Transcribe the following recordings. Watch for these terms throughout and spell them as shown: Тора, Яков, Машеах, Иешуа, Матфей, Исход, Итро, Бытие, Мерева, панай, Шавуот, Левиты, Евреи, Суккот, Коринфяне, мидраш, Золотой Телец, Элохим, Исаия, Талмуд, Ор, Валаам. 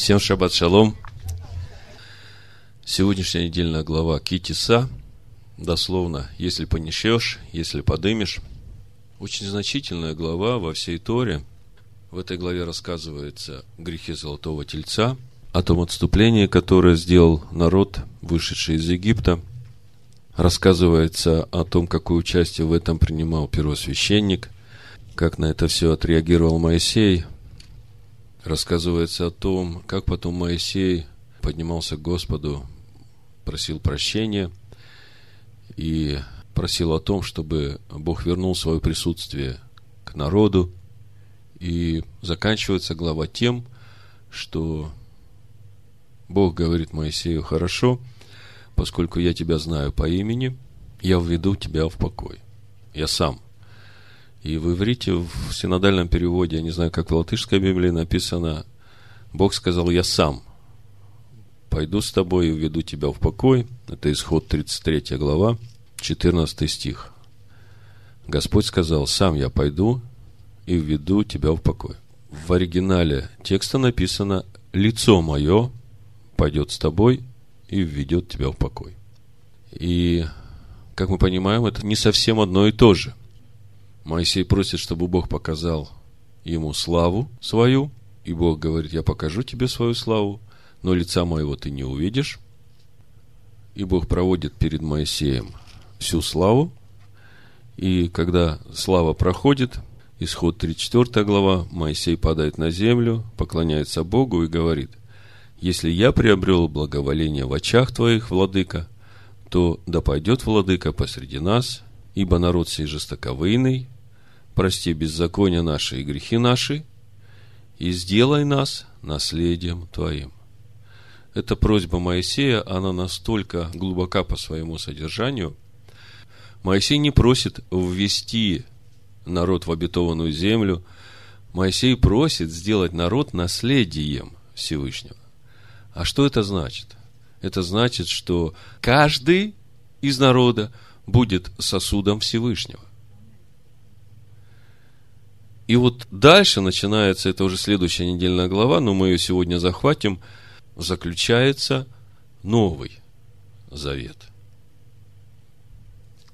Всем шаббат шалом. Сегодняшняя недельная глава Китиса, дословно, если понесешь, если подымешь. Очень значительная глава во всей Торе. В этой главе рассказывается о грехе Золотого Тельца, о том отступлении, которое сделал народ, вышедший из Египта. Рассказывается о том, какое участие в этом принимал первосвященник, как на это все отреагировал Моисей. Рассказывается о том, как потом Моисей поднимался к Господу, просил прощения и просил о том, чтобы Бог вернул свое присутствие к народу. И заканчивается глава тем, что Бог говорит Моисею: «Хорошо, поскольку я тебя знаю по имени, я введу тебя в покой. Я сам». И в иврите, в синодальном переводе, я не знаю, как в латышской Библии написано, Бог сказал: «Я сам пойду с тобой и введу тебя в покой». Это Исход 33 глава, 14 стих. Господь сказал: «Сам я пойду и введу тебя в покой». В оригинале текста написано: «Лицо мое пойдет с тобой и введет тебя в покой». И, как мы понимаем, это не совсем одно и то же. Моисей просит, чтобы Бог показал ему славу свою, и Бог говорит: «Я покажу тебе свою славу, но лица моего ты не увидишь». И Бог проводит перед Моисеем всю славу. И когда слава проходит, Исход 34 глава, Моисей падает на землю, поклоняется Богу и говорит: «Если я приобрел благоволение в очах твоих, владыка, то да пойдет владыка посреди нас, ибо народ сей жестоковыйный, прости беззакония наши и грехи наши, и сделай нас наследием твоим». Эта просьба Моисея, она настолько глубока по своему содержанию. Моисей не просит ввести народ в обетованную землю. Моисей просит сделать народ наследием Всевышнего. А что это значит? Это значит, что каждый из народа будет сосудом Всевышнего. И вот дальше начинается, это уже следующая недельная глава, но мы ее сегодня захватим, заключается Новый Завет.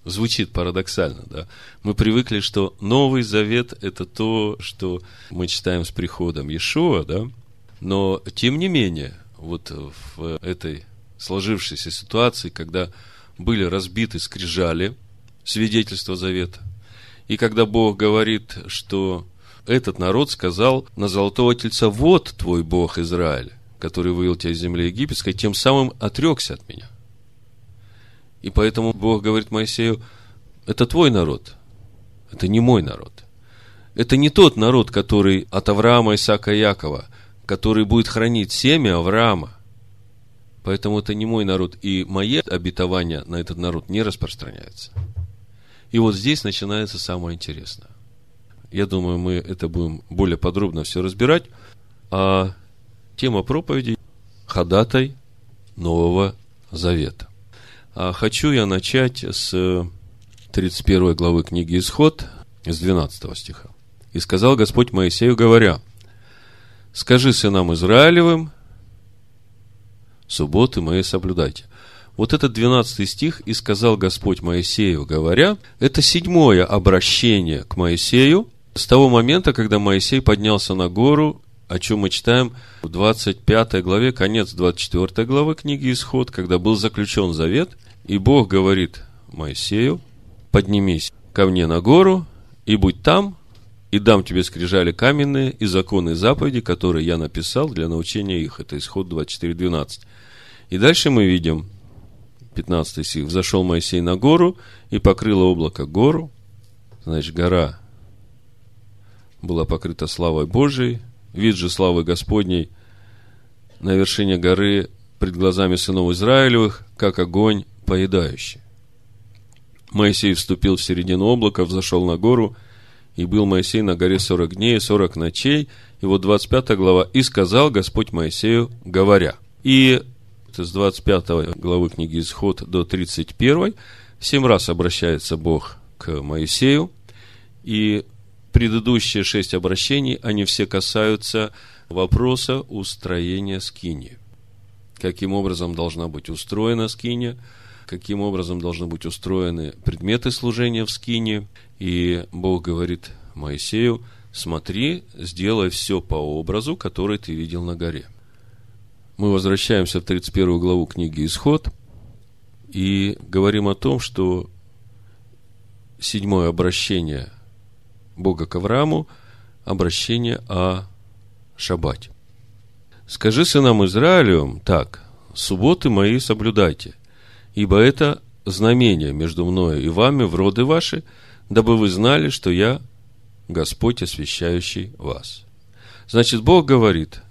Звучит парадоксально, да? Мы привыкли, что Новый Завет – это то, что мы читаем с приходом Иешуа, да? Но, тем не менее, вот в этой сложившейся ситуации, когда были разбиты скрижали, свидетельство завета, и когда Бог говорит, что этот народ сказал на Золотого Тельца: «Вот твой Бог Израиль, который вывел тебя из земли египетской», тем самым отрекся от меня. И поэтому Бог говорит Моисею: «Это твой народ, это не мой народ. Это не тот народ, который от Авраама, Исаака и Якова, который будет хранить семя Авраама. Поэтому это не мой народ, и мои обетования на этот народ не распространяются». И вот здесь начинается самое интересное. Я думаю, мы это будем более подробно все разбирать. А тема проповеди — ходатай Нового Завета. А хочу я начать с 31 главы книги Исход, с 12 стиха. «И сказал Господь Моисею, говоря: скажи сынам Израилевым, субботы мои соблюдайте». Вот этот 12 стих «И сказал Господь Моисею, говоря» — это седьмое обращение к Моисею с того момента, когда Моисей поднялся на гору, о чем мы читаем в 25 главе, конец 24 главы книги Исход, когда был заключен завет, и Бог говорит Моисею: «Поднимись ко мне на гору и будь там, и дам тебе скрижали каменные и законы и заповеди, которые я написал для научения их». Это Исход 24:12. И дальше мы видим 15 стих: «Взошел Моисей на гору, и покрыло облако гору». Значит, гора была покрыта славой Божией. Вид же славы Господней на вершине горы пред глазами сынов Израилевых, как огонь поедающий. Моисей вступил в середину облака, взошел на гору. И был Моисей на горе 40 дней и 40 ночей. И вот 25 глава: «И сказал Господь Моисею, говоря». И с 25 главы книги Исход до 31 7 раз обращается Бог к Моисею. И предыдущие 6 обращений, они все касаются вопроса устроения скинии. Каким образом должна быть устроена скиния, каким образом должны быть устроены предметы служения в скинии. И Бог говорит Моисею: смотри, сделай все по образу, который ты видел на горе. Мы возвращаемся в 31 главу книги «Исход» и говорим о том, что седьмое обращение Бога к Аврааму – обращение о шаббате. «Скажи сынам Израилю так: субботы мои соблюдайте, ибо это знамение между мною и вами в роды ваши, дабы вы знали, что я Господь, освящающий вас». Значит, Бог говорит,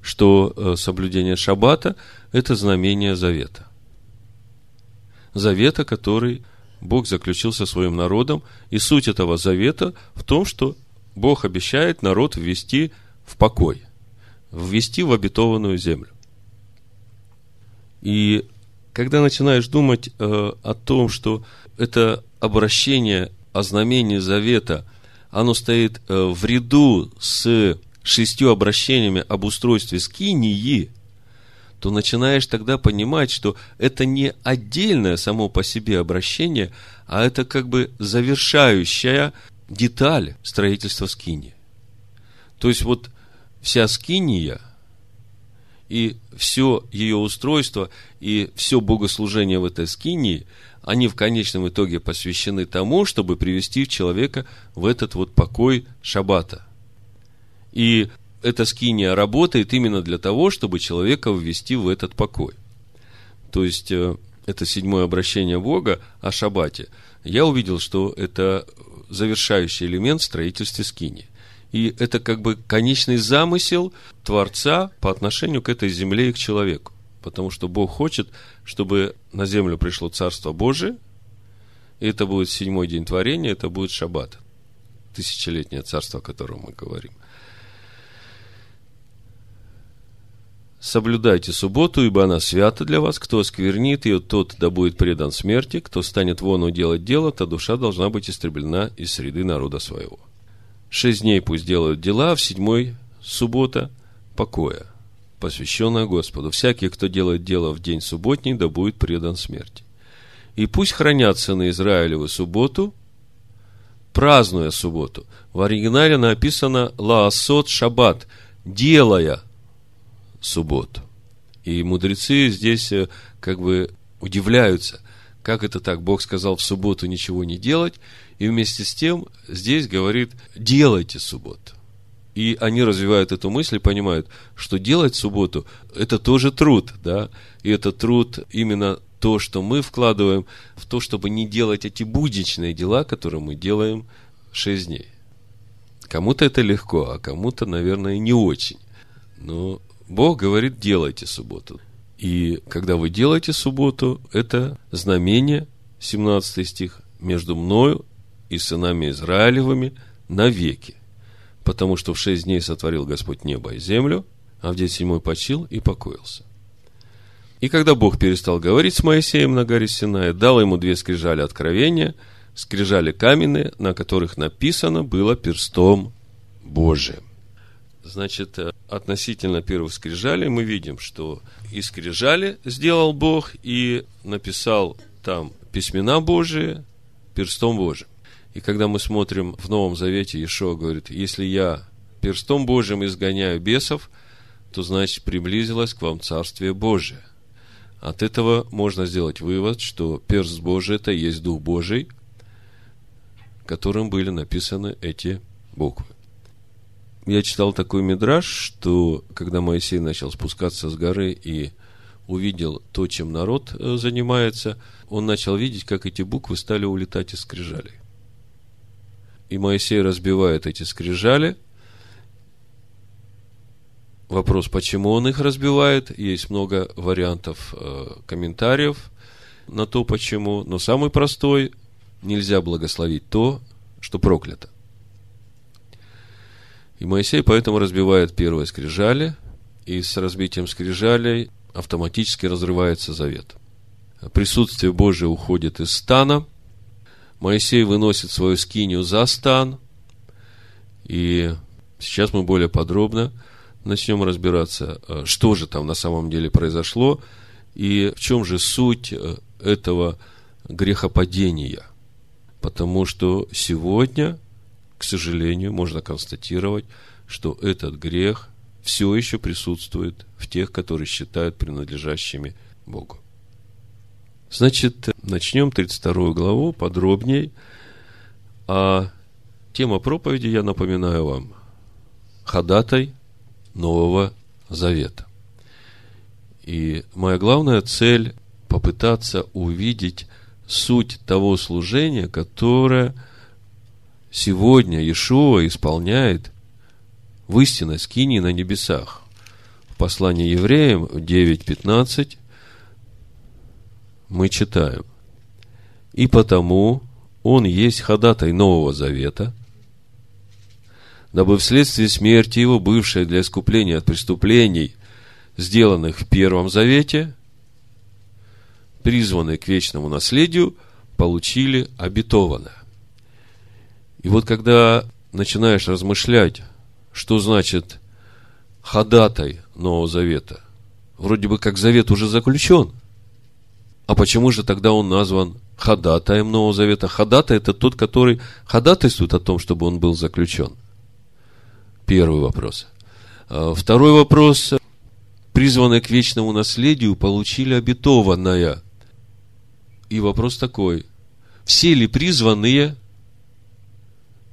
что соблюдение шаббата – это знамение завета. Завета, который Бог заключил со своим народом. И суть этого завета в том, что Бог обещает народ ввести в покой, ввести в обетованную землю. И когда начинаешь думать о том, что это обращение о знамении завета, оно стоит в ряду с 6 обращениями об устройстве скинии, то начинаешь тогда понимать, что это не отдельное само по себе обращение, а это как бы завершающая деталь строительства скинии. То есть вот вся скиния и все ее устройство и все богослужение в этой скинии, они в конечном итоге посвящены тому, чтобы привести человека в этот вот покой шаббата. И эта скиния работает именно для того, чтобы человека ввести в этот покой. То есть, это седьмое обращение Бога о шаббате. Я увидел, что это завершающий элемент в строительстве скинии. И это как бы конечный замысел Творца по отношению к этой земле и к человеку. Потому что Бог хочет, чтобы на землю пришло Царство Божие. И это будет седьмой день творения, это будет шаббат. Тысячелетнее царство, о котором мы говорим. «Соблюдайте субботу, ибо она свята для вас. Кто осквернит ее, тот да будет предан смерти. Кто станет вону делать дело, та душа должна быть истреблена из среды народа своего. 6 дней пусть делают дела, а в 7-й суббота покоя, посвященная Господу. Всякий, кто делает дело в день субботний, да будет предан смерти. И пусть хранят сыны Израилевы субботу, празднуя субботу». В оригинале написано «лаасот шаббат», «делая субботу». И мудрецы здесь как бы удивляются, как это так, Бог сказал в субботу ничего не делать, и вместе с тем здесь говорит «делайте субботу». И они развивают эту мысль и понимают, что делать субботу – это тоже труд, да? И это труд именно то, что мы вкладываем в то, чтобы не делать эти будничные дела, которые мы делаем 6 дней. Кому-то это легко, а кому-то, наверное, не очень. Но Бог говорит, делайте субботу. И когда вы делаете субботу, это знамение, 17 стих, между мною и сынами Израилевыми навеки. Потому что в 6 дней сотворил Господь небо и землю, а в день 7-й почил и покоился. И когда Бог перестал говорить с Моисеем на горе Синае, дал ему 2 скрижали откровения, скрижали каменные, на которых написано было перстом Божиим. Значит, относительно 1-х скрижалей мы видим, что и скрижали сделал Бог, и написал там письмена Божии перстом Божиим. И когда мы смотрим в Новом Завете, Иешуа говорит: если я перстом Божиим изгоняю бесов, то, значит, приблизилось к вам Царствие Божие. От этого можно сделать вывод, что перст Божий – это и есть Дух Божий, которым были написаны эти буквы. Я читал такой мидраш, что когда Моисей начал спускаться с горы и увидел то, чем народ занимается, он начал видеть, как эти буквы стали улетать из скрижалей. И Моисей разбивает эти скрижали. Вопрос, почему он их разбивает. Есть много вариантов, комментариев на то, почему. Но самый простой – нельзя благословить то, что проклято. И Моисей поэтому разбивает 1-е скрижали, и с разбитием скрижалей автоматически разрывается завет. Присутствие Божие уходит из стана. Моисей выносит свою скинию за стан. И сейчас мы более подробно начнем разбираться, что же там на самом деле произошло и в чем же суть этого грехопадения. Потому что сегодня, к сожалению, можно констатировать, что этот грех все еще присутствует в тех, которые считают принадлежащими Богу. Значит, начнем 32 главу подробней. А тема проповеди, я напоминаю вам, ходатай Нового Завета. И моя главная цель – попытаться увидеть суть того служения, которое сегодня Иешуа исполняет в истинной скинии на небесах. В послании Евреям 9:15 мы читаем: «И потому он есть ходатай Нового Завета, дабы вследствие смерти его, бывшей для искупления от преступлений, сделанных в Первом Завете, призванные к вечному наследию, получили обетованное». И вот когда начинаешь размышлять, что значит ходатай Нового Завета, вроде бы как завет уже заключен, а почему же тогда он назван ходатаем Нового Завета? Ходатай – это тот, который ходатайствует о том, чтобы он был заключен. Первый вопрос. Второй вопрос. Призванные к вечному наследию получили обетованное. И вопрос такой: все ли призванные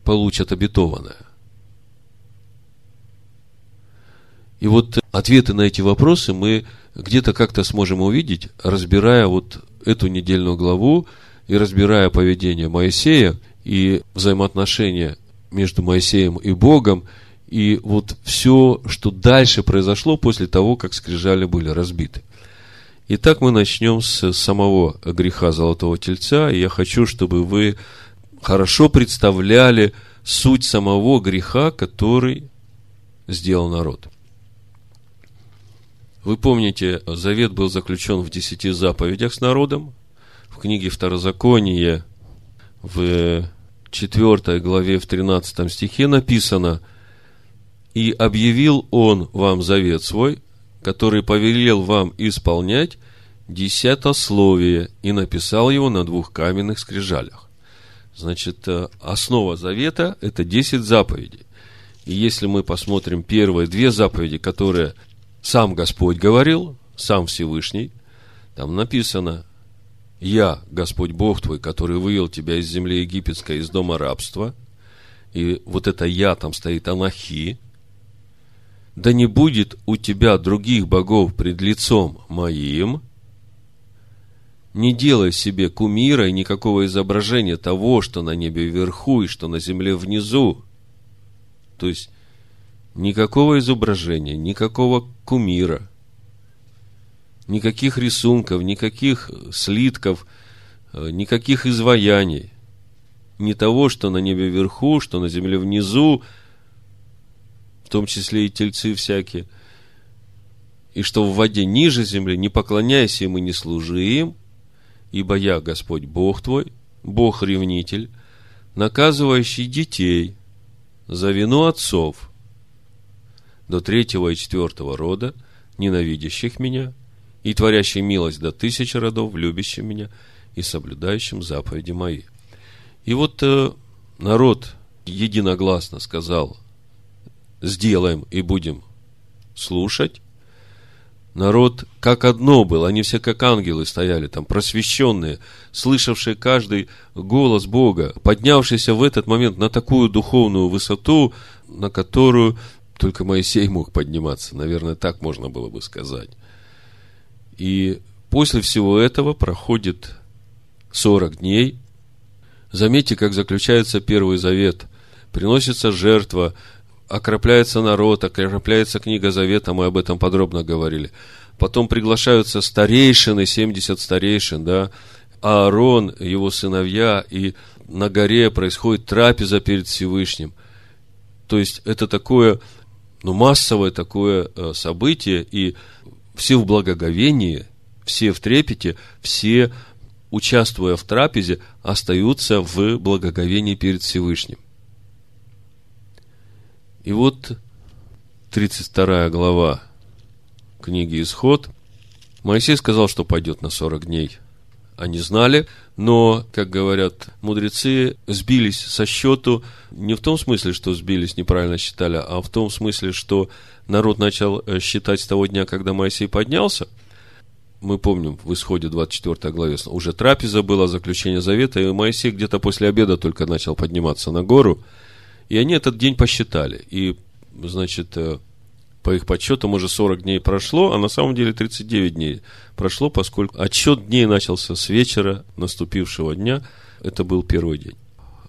получат обетованное? И вот ответы на эти вопросы мы где-то как-то сможем увидеть, разбирая вот эту недельную главу и разбирая поведение Моисея и взаимоотношения между Моисеем и Богом, и вот все, что дальше произошло после того, как скрижали были разбиты. Итак, мы начнем с самого греха Золотого Тельца, и я хочу, чтобы вы хорошо представляли суть самого греха, который сделал народ. Вы помните, завет был заключен в 10 заповедях с народом. В книге Второзаконие, в 4 главе, в 13 стихе написано: «И объявил он вам завет свой, который повелел вам исполнять десятословие, и написал его на 2 каменных скрижалях». Значит, основа завета – это 10 заповедей. И если мы посмотрим первые 2 заповеди, которые сам Господь говорил, сам Всевышний, там написано: «Я, Господь Бог твой, который вывел тебя из земли египетской, из дома рабства». И вот это «я» там стоит анахи. «Да не будет у тебя других богов пред лицом моим. Не делай себе кумира и никакого изображения того, что на небе вверху и что на земле внизу». То есть никакого изображения, никакого кумира, никаких рисунков, никаких слитков, никаких изваяний. Ни того, что на небе вверху, что на земле внизу, в том числе и тельцы всякие. И что в воде ниже земли, не поклоняйся им и не служи им, ибо я, Господь Бог твой, Бог-ревнитель, наказывающий детей за вину отцов, до 3-го и 4-го рода, ненавидящих меня, и творящих милость до 1000 родов, любящим меня и соблюдающим заповеди мои. И вот народ единогласно сказал: сделаем и будем слушать. Народ как одно был, они все как ангелы стояли там, просвещенные, слышавшие каждый голос Бога, поднявшийся в этот момент на такую духовную высоту, на которую только Моисей мог подниматься, наверное, так можно было бы сказать. И после всего этого проходит 40 дней. Заметьте, как заключается первый завет. Приносится жертва, окропляется народ, окропляется книга завета, мы об этом подробно говорили. Потом приглашаются старейшины, 70 старейшин, да, Аарон, его сыновья, и на горе происходит трапеза перед Всевышним. То есть это такое массовое такое событие, и все в благоговении, все в трепете, все, участвуя в трапезе, остаются в благоговении перед Всевышним. И вот 32 глава книги «Исход». Моисей сказал, что пойдет на 40 дней. Они знали, но, как говорят мудрецы, сбились со счету не в том смысле, что сбились, неправильно считали, а в том смысле, что народ начал считать с того дня, когда Моисей поднялся. Мы помним, в Исходе 24 главе уже трапеза была, заключение завета, и Моисей где-то после обеда только начал подниматься на гору, и они этот день посчитали. И, значит, по их подсчетам уже 40 дней прошло, а на самом деле 39 дней прошло, поскольку отсчет дней начался с вечера наступившего дня. Это был первый день.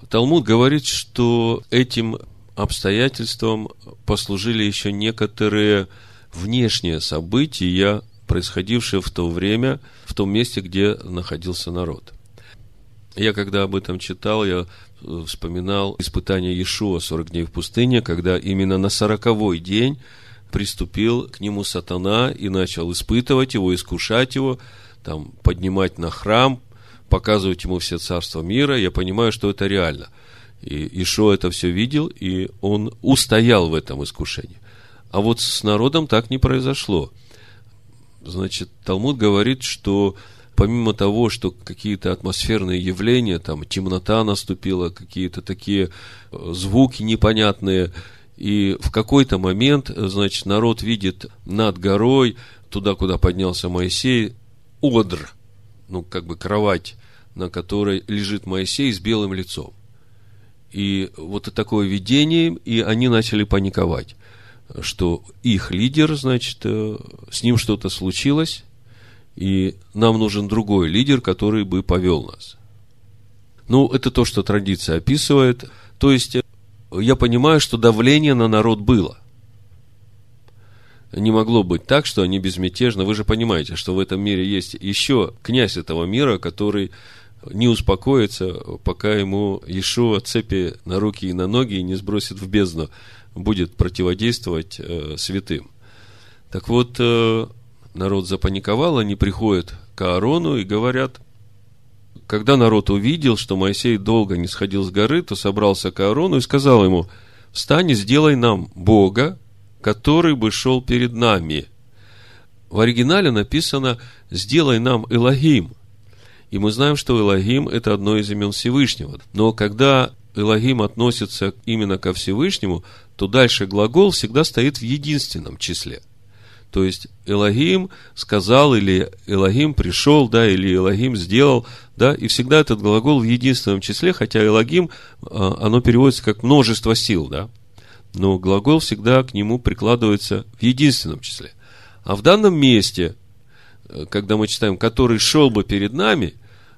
Талмуд говорит, что этим обстоятельствам послужили еще некоторые внешние события, происходившие в то время, в том месте, где находился народ. Я, когда об этом читал, я вспоминал испытание Иешуа 40 дней в пустыне, когда именно на 40-й день приступил к нему сатана и начал испытывать его, искушать его, там, поднимать на храм, показывать ему все царства мира. Я понимаю, что это реально. И Иешуа это все видел, и он устоял в этом искушении. А вот с народом так не произошло. Значит, Талмуд говорит, что помимо того, что какие-то атмосферные явления, там темнота наступила, какие-то такие звуки непонятные, и в какой-то момент, значит, народ видит над горой, туда, куда поднялся Моисей, одр, ну, как бы кровать, на которой лежит Моисей с белым лицом. И вот такое видение, и они начали паниковать, что их лидер, значит, с ним что-то случилось, и нам нужен другой лидер, который бы повел нас. Ну, это то, что традиция описывает. То есть, я понимаю, что давление на народ было. Не могло быть так, что они безмятежно. Вы же понимаете, что в этом мире есть еще князь этого мира, который не успокоится, пока ему Иешуа цепи на руки и на ноги не сбросит в бездну, будет противодействовать святым. Так вот, народ запаниковал, они приходят к Аарону и говорят... Когда народ увидел, что Моисей долго не сходил с горы, то собрался к Аарону и сказал ему: «Встань и сделай нам Бога, который бы шел перед нами». В оригинале написано «Сделай нам Элохим». И мы знаем, что Элохим – это одно из имен Всевышнего. Но когда Элохим относится именно ко Всевышнему, то дальше глагол всегда стоит в единственном числе. То есть, Элохим сказал, или Элохим пришел, да, или Элохим сделал, да, и всегда этот глагол в единственном числе, хотя Элохим, оно переводится как множество сил, да, но глагол всегда к нему прикладывается в единственном числе. А в данном месте, когда мы читаем, который шел бы перед нами,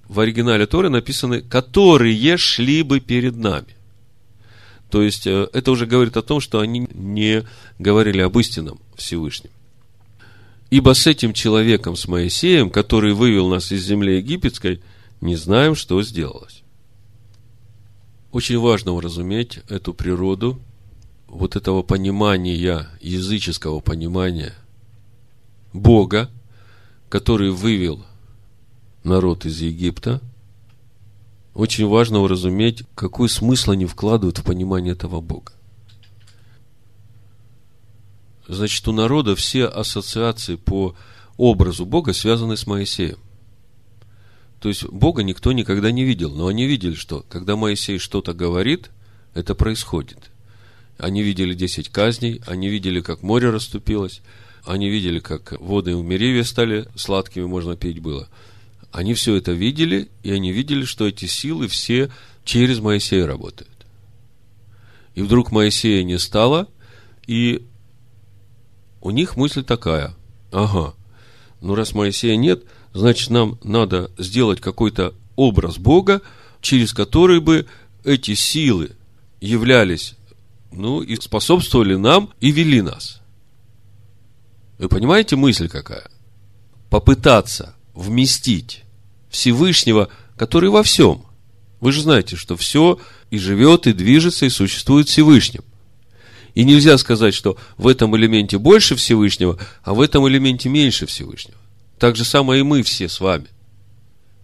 в оригинале Торы написано, которые шли бы перед нами. То есть, это уже говорит о том, что они не говорили об истинном Всевышнем. Ибо с этим человеком, с Моисеем, который вывел нас из земли египетской, не знаем, что сделалось. Очень важно уразуметь эту природу, вот этого понимания, языческого понимания Бога, который вывел народ из Египта. Очень важно уразуметь, какой смысл они вкладывают в понимание этого Бога. Значит, у народа все ассоциации по образу Бога связаны с Моисеем. То есть, Бога никто никогда не видел. Но они видели, что когда Моисей что-то говорит, это происходит. Они видели 10 казней, они видели, как море расступилось, они видели, как воды в Мереве стали сладкими, можно пить было. Они все это видели, и они видели, что эти силы все через Моисея работают. И вдруг Моисея не стало, и... У них мысль такая: ага, ну раз Моисея нет, значит, нам надо сделать какой-то образ Бога, через который бы эти силы являлись, ну, и способствовали нам, и вели нас. Вы понимаете, мысль какая? Попытаться вместить Всевышнего, который во всем. Вы же знаете, что все и живет, и движется, и существует Всевышним. И нельзя сказать, что в этом элементе больше Всевышнего, а в этом элементе меньше Всевышнего. Так же самое и мы все с вами.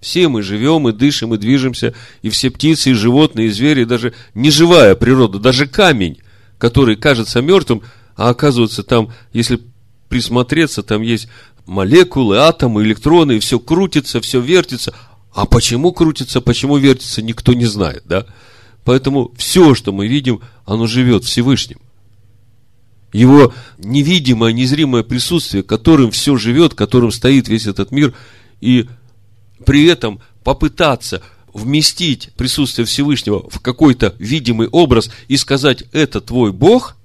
Все мы живем, и дышим, и движемся, и все птицы, и животные, и звери, и даже неживая природа, даже камень, который кажется мертвым, А оказывается, там, если присмотреться, там есть молекулы, атомы, электроны, и все крутится, все вертится. А почему крутится, почему вертится, никто не знает, да? Поэтому все, что мы видим, оно живет Всевышним. Его невидимое, незримое присутствие, которым все живет, которым стоит весь этот мир, и при этом попытаться вместить присутствие Всевышнего в какой-то видимый образ и сказать, это твой Бог,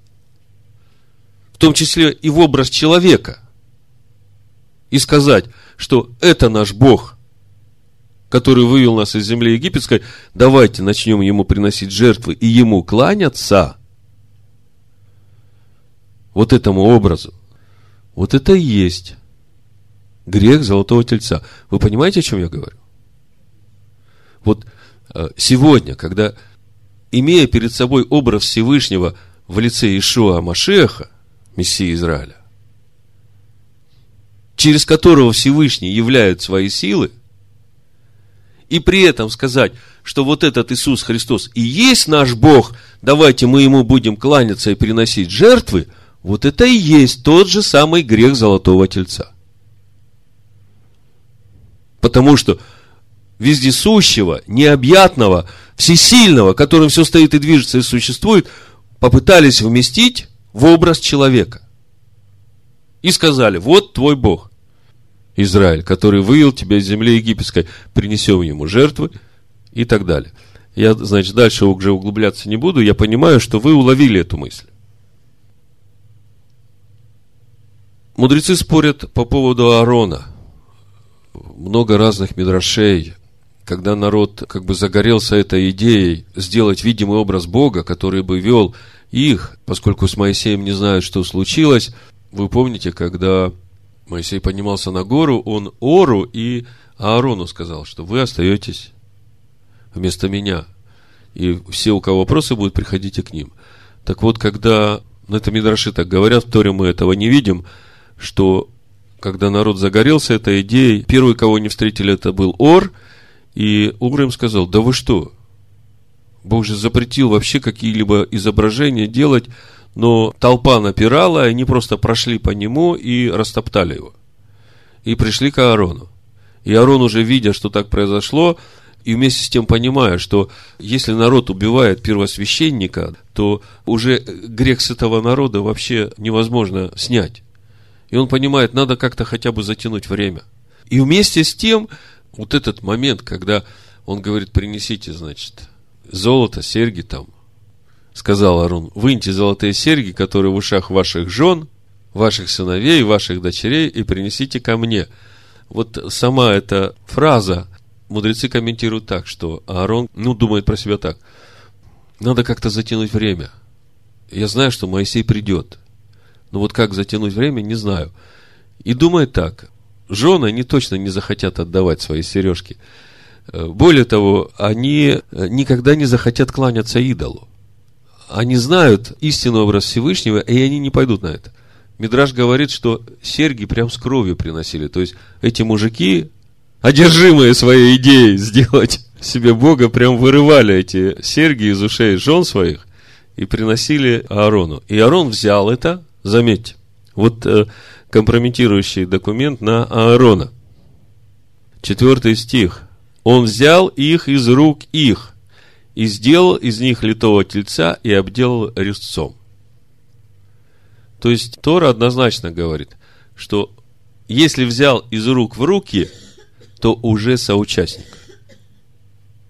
в том числе и в образ человека, и сказать, что это наш Бог, который вывел нас из земли египетской, давайте начнем ему приносить жертвы и ему кланяться, вот этому образу, вот это и есть грех Золотого Тельца. Вы понимаете, о чем я говорю? Вот сегодня, когда, имея перед собой образ Всевышнего в лице Иешуа Машеха, Мессии Израиля, через которого Всевышний являет свои силы, и при этом сказать, что вот этот Иисус Христос и есть наш Бог, давайте мы ему будем кланяться и приносить жертвы, вот это и есть тот же самый грех Золотого Тельца. Потому что вездесущего, необъятного, всесильного, которым все стоит и движется и существует, попытались вместить в образ человека. И сказали, вот твой Бог, Израиль, который вывел тебя из земли египетской, принесем ему жертвы и так далее. Я, значит, дальше уже углубляться не буду, я понимаю, что вы уловили эту мысль. Мудрецы спорят по поводу Аарона. Много разных мидрашей, когда народ как бы загорелся этой идеей сделать видимый образ Бога, который бы вел их, поскольку с Моисеем не знают, что случилось. Вы помните, когда Моисей поднимался на гору, он Ору и Аарону сказал, что вы остаетесь вместо меня. И все, у кого вопросы будут, приходите к ним. Так вот, когда, ну это мидраши так говорят, в Торе мы этого не видим, что когда народ загорелся этой идеей, первый, кого они встретили, это был Ор, и Ур им сказал, да вы что? Бог же запретил вообще какие-либо изображения делать, но толпа напирала, и они просто прошли по нему и растоптали его. И пришли к Аарону. И Аарон, уже видя, что так произошло, и вместе с тем понимая, что если народ убивает первосвященника, то уже грех с этого народа вообще невозможно снять. И он понимает, надо как-то хотя бы затянуть время. И вместе с тем, вот этот момент, когда он говорит, принесите, значит, золото, серьги там. Сказал Аарон, выньте золотые серьги, которые в ушах ваших жен, ваших сыновей, ваших дочерей, и принесите ко мне. Вот сама эта фраза, мудрецы комментируют так, что Аарон, думает про себя так. Надо как-то затянуть время. Я знаю, что Моисей придет. Но вот как затянуть время, не знаю. И думает так. Жены, они точно не захотят отдавать свои сережки. Более того, они никогда не захотят кланяться идолу. Они знают истинный образ Всевышнего, и они не пойдут на это. Мидраш говорит, что серьги прям с кровью приносили. То есть, эти мужики, одержимые своей идеей сделать себе Бога, прям вырывали эти серьги из ушей жен своих и приносили Аарону. И Аарон взял это, заметьте, вот компрометирующий документ на Аарона. 4 стих. Он взял их из рук их и сделал из них литого тельца и обделал резцом. То есть Тора однозначно говорит, что если взял из рук в руки, то уже соучастник.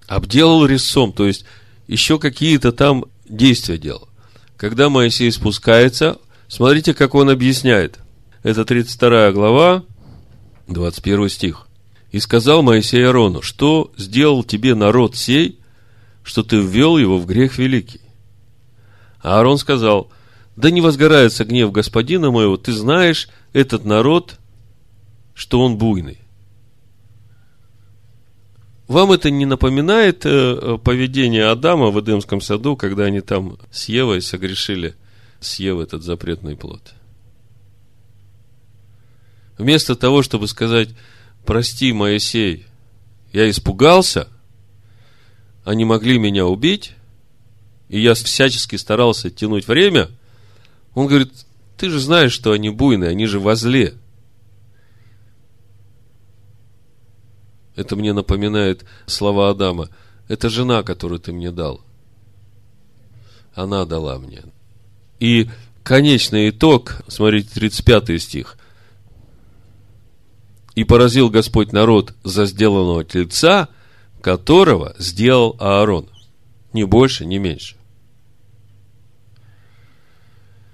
Обделал резцом, то есть еще какие-то там действия делал. Когда Моисей спускается, смотрите, как он объясняет. Это 32 глава, 21 стих. «И сказал Моисей Аарону, что сделал тебе народ сей, что ты ввел его в грех великий. А Аарон сказал, да не возгорается гнев господина моего, ты знаешь, этот народ, что он буйный». Вам это не напоминает поведение Адама в Эдемском саду, когда они там с Евой согрешили, съев этот запретный плод? Вместо того, чтобы сказать, прости, Моисей, я испугался, они могли меня убить, и я всячески старался тянуть время. Он говорит, Ты же знаешь, что они буйные, они же во зле. Это мне напоминает слова Адама. Это жена, которую ты мне дал. Она дала мне. И конечный итог, смотрите, 35 стих. И поразил Господь народ за сделанного тельца, которого сделал Аарон. Ни больше, ни меньше.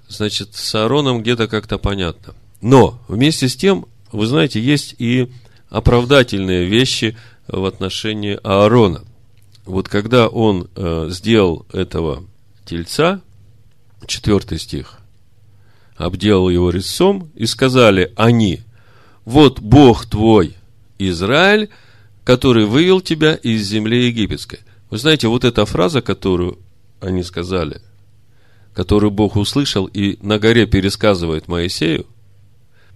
Значит, с Аароном где-то как-то понятно. Но вместе с тем, вы знаете, есть и оправдательные вещи в отношении Аарона. Вот когда он сделал этого тельца, 4 стих, обделал его резцом, и сказали они: вот Бог твой, Израиль, который вывел тебя из земли египетской. Вы знаете, вот эта фраза, которую они сказали, которую Бог услышал и на горе пересказывает Моисею,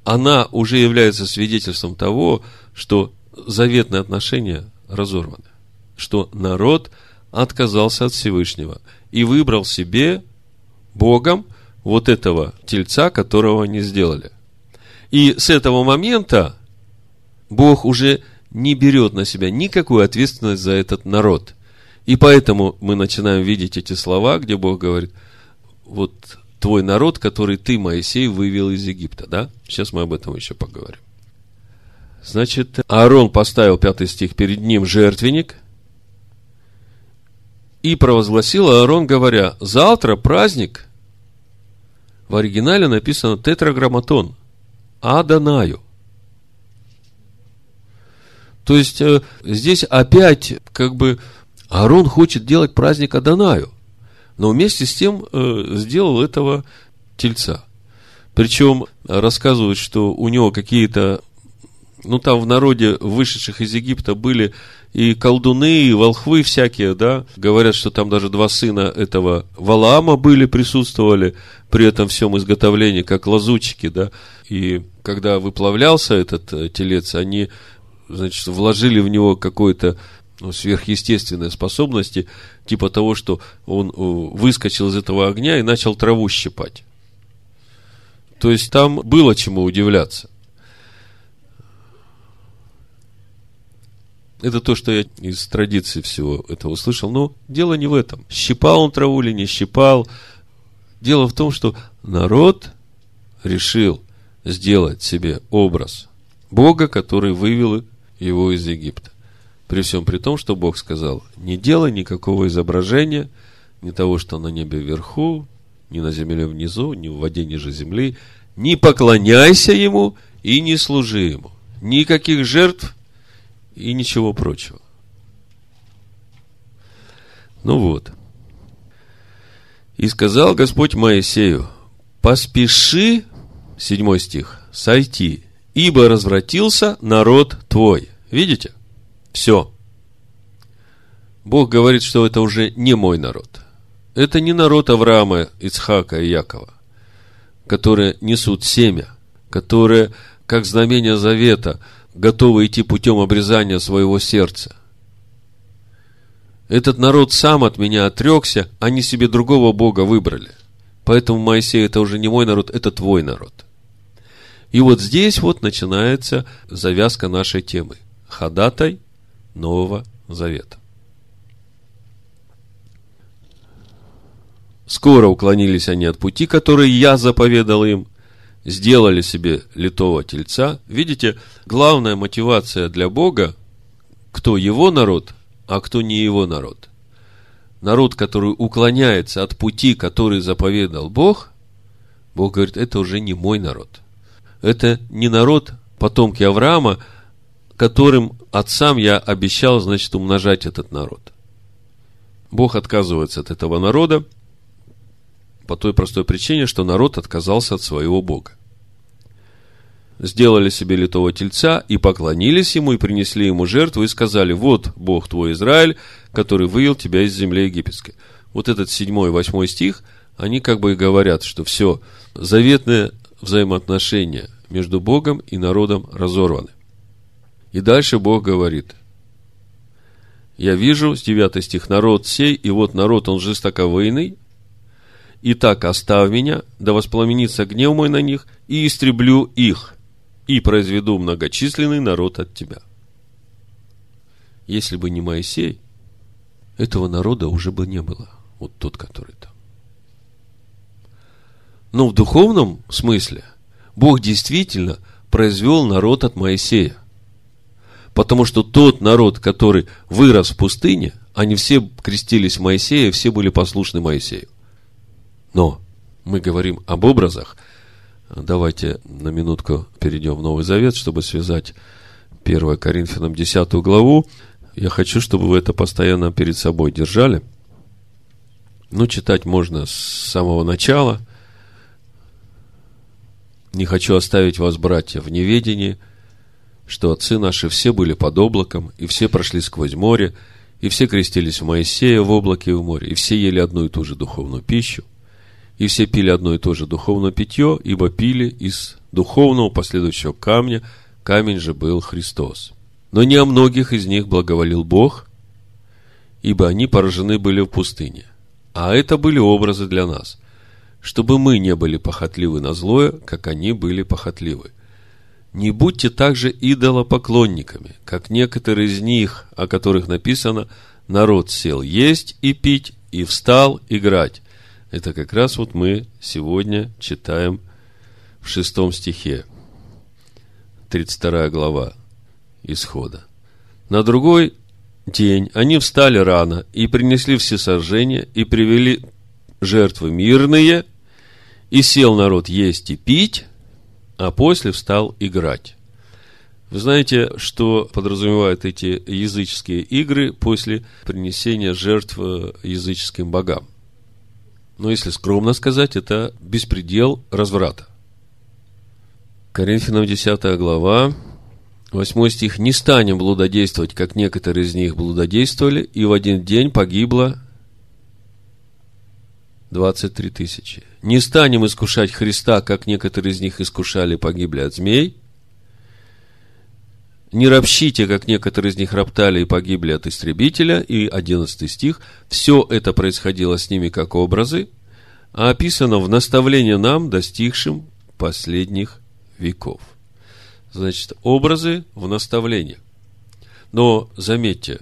она уже является свидетельством того, что заветные отношения разорваны, что народ отказался от Всевышнего и выбрал себе Богом вот этого тельца, которого они сделали. И с этого момента Бог уже не берет на себя никакую ответственность за этот народ. И поэтому мы начинаем видеть эти слова, где Бог говорит: вот твой народ, который ты, Моисей, вывел из Египта, да? Сейчас мы об этом еще поговорим. Значит, Аарон поставил, 5 стих, перед ним жертвенник и провозгласил Аарон, говоря: завтра праздник. В оригинале написано Тетраграмматон Адонаю. То есть, здесь опять, как бы, Аарон хочет делать праздник Адонаю, но вместе с тем сделал этого тельца. Причем рассказывают, что у него какие-то, ну, там в народе, вышедших из Египта, были и колдуны, и волхвы всякие, да. Говорят, что там даже 2 сына этого Валаама были, присутствовали при этом всем изготовлении, как лазутчики, да. И когда выплавлялся этот телец, они, значит, вложили в него какое-то, ну, сверхъестественные способности, типа того, что он выскочил из этого огня и начал траву щипать. То есть, там было чему удивляться. Это то, что я из традиции всего этого услышал. Но дело не в этом. Щипал он траву или не щипал. Дело в том, что народ решил сделать себе образ Бога, который вывел его из Египта. При всем при том, что Бог сказал: не делай никакого изображения, ни того, что на небе вверху, ни на земле внизу, ни в воде ниже земли, не поклоняйся ему и не служи ему. Никаких жертв и ничего прочего. Ну вот. И сказал Господь Моисею: поспеши, 7 стих, сойти, ибо развратился народ твой. Видите? Все. Бог говорит, что это уже не мой народ. Это не народ Авраама, Исхака и Якова, которые несут семя, которые, как знамение завета, готовы идти путем обрезания своего сердца. Этот народ сам от меня отрекся, они себе другого Бога выбрали. Поэтому, Моисей, это уже не мой народ, это твой народ. И вот здесь вот начинается завязка нашей темы. Ходатай Нового Завета. Скоро уклонились они от пути, который я заповедал им, сделали себе литого тельца. Видите, главная мотивация для Бога: кто его народ, а кто не его народ. Народ, который уклоняется от пути, который заповедал Бог, Бог говорит: это уже не мой народ. Это не народ, потомки Авраама, которым отцам я обещал, значит, умножать этот народ. Бог отказывается от этого народа по той простой причине, что народ отказался от своего Бога. Сделали себе литого тельца и поклонились ему, и принесли ему жертву, и сказали: вот Бог твой, Израиль, который вывел тебя из земли египетской. Вот этот 7-8 стих, они как бы и говорят, что все, заветные взаимоотношения между Богом и народом разорваны. И дальше Бог говорит: я вижу, с 9 стих, народ сей, и вот народ, он жестоковыйный, Итак, оставь меня, да воспламенится гнев мой на них, и истреблю их, и произведу многочисленный народ от тебя. Если бы не Моисей, этого народа уже бы не было, вот тот, который там. Но в духовном смысле Бог действительно произвел народ от Моисея. Потому что тот народ, который вырос в пустыне, они все крестились в Моисея, все были послушны Моисею. Но мы говорим об образах. Давайте на минутку перейдем в Новый Завет, чтобы связать 1 Коринфянам 10 главу. Я хочу, чтобы вы это постоянно перед собой держали. Ну, читать можно с самого начала. «Не хочу оставить вас, братья, в неведении, что отцы наши все были под облаком, и все прошли сквозь море, и все крестились в Моисея в облаке и в море, и все ели одну и ту же духовную пищу, и все пили одно и то же духовное питье, ибо пили из духовного последующего камня, камень же был Христос. Но не о многих из них благоволил Бог, ибо они поражены были в пустыне. А это были образы для нас, чтобы мы не были похотливы на злое, как они были похотливы. Не будьте также идолопоклонниками, как некоторые из них, о которых написано: народ сел есть и пить, и встал играть». Это как раз вот мы сегодня читаем в 6 стихе, 32 глава Исхода. «На другой день они встали рано и принесли всесожжение, и привели жертвы мирные, и сел народ есть и пить, а после встал играть». Вы знаете, что подразумевают эти языческие игры после принесения жертв языческим богам? Но если скромно сказать, это беспредел разврата. Коринфянам 10 глава, 8 стих. «Не станем блудодействовать, как некоторые из них блудодействовали, и в один день погибло 23 тысячи. Не станем искушать Христа, как некоторые из них искушали, погибли от змей. Не ропщите, как некоторые из них роптали и погибли от истребителя». И 11 стих. «Все это происходило с ними как образы, а описано в наставлении нам, достигшим последних веков». Значит, образы в наставлении. Но, заметьте,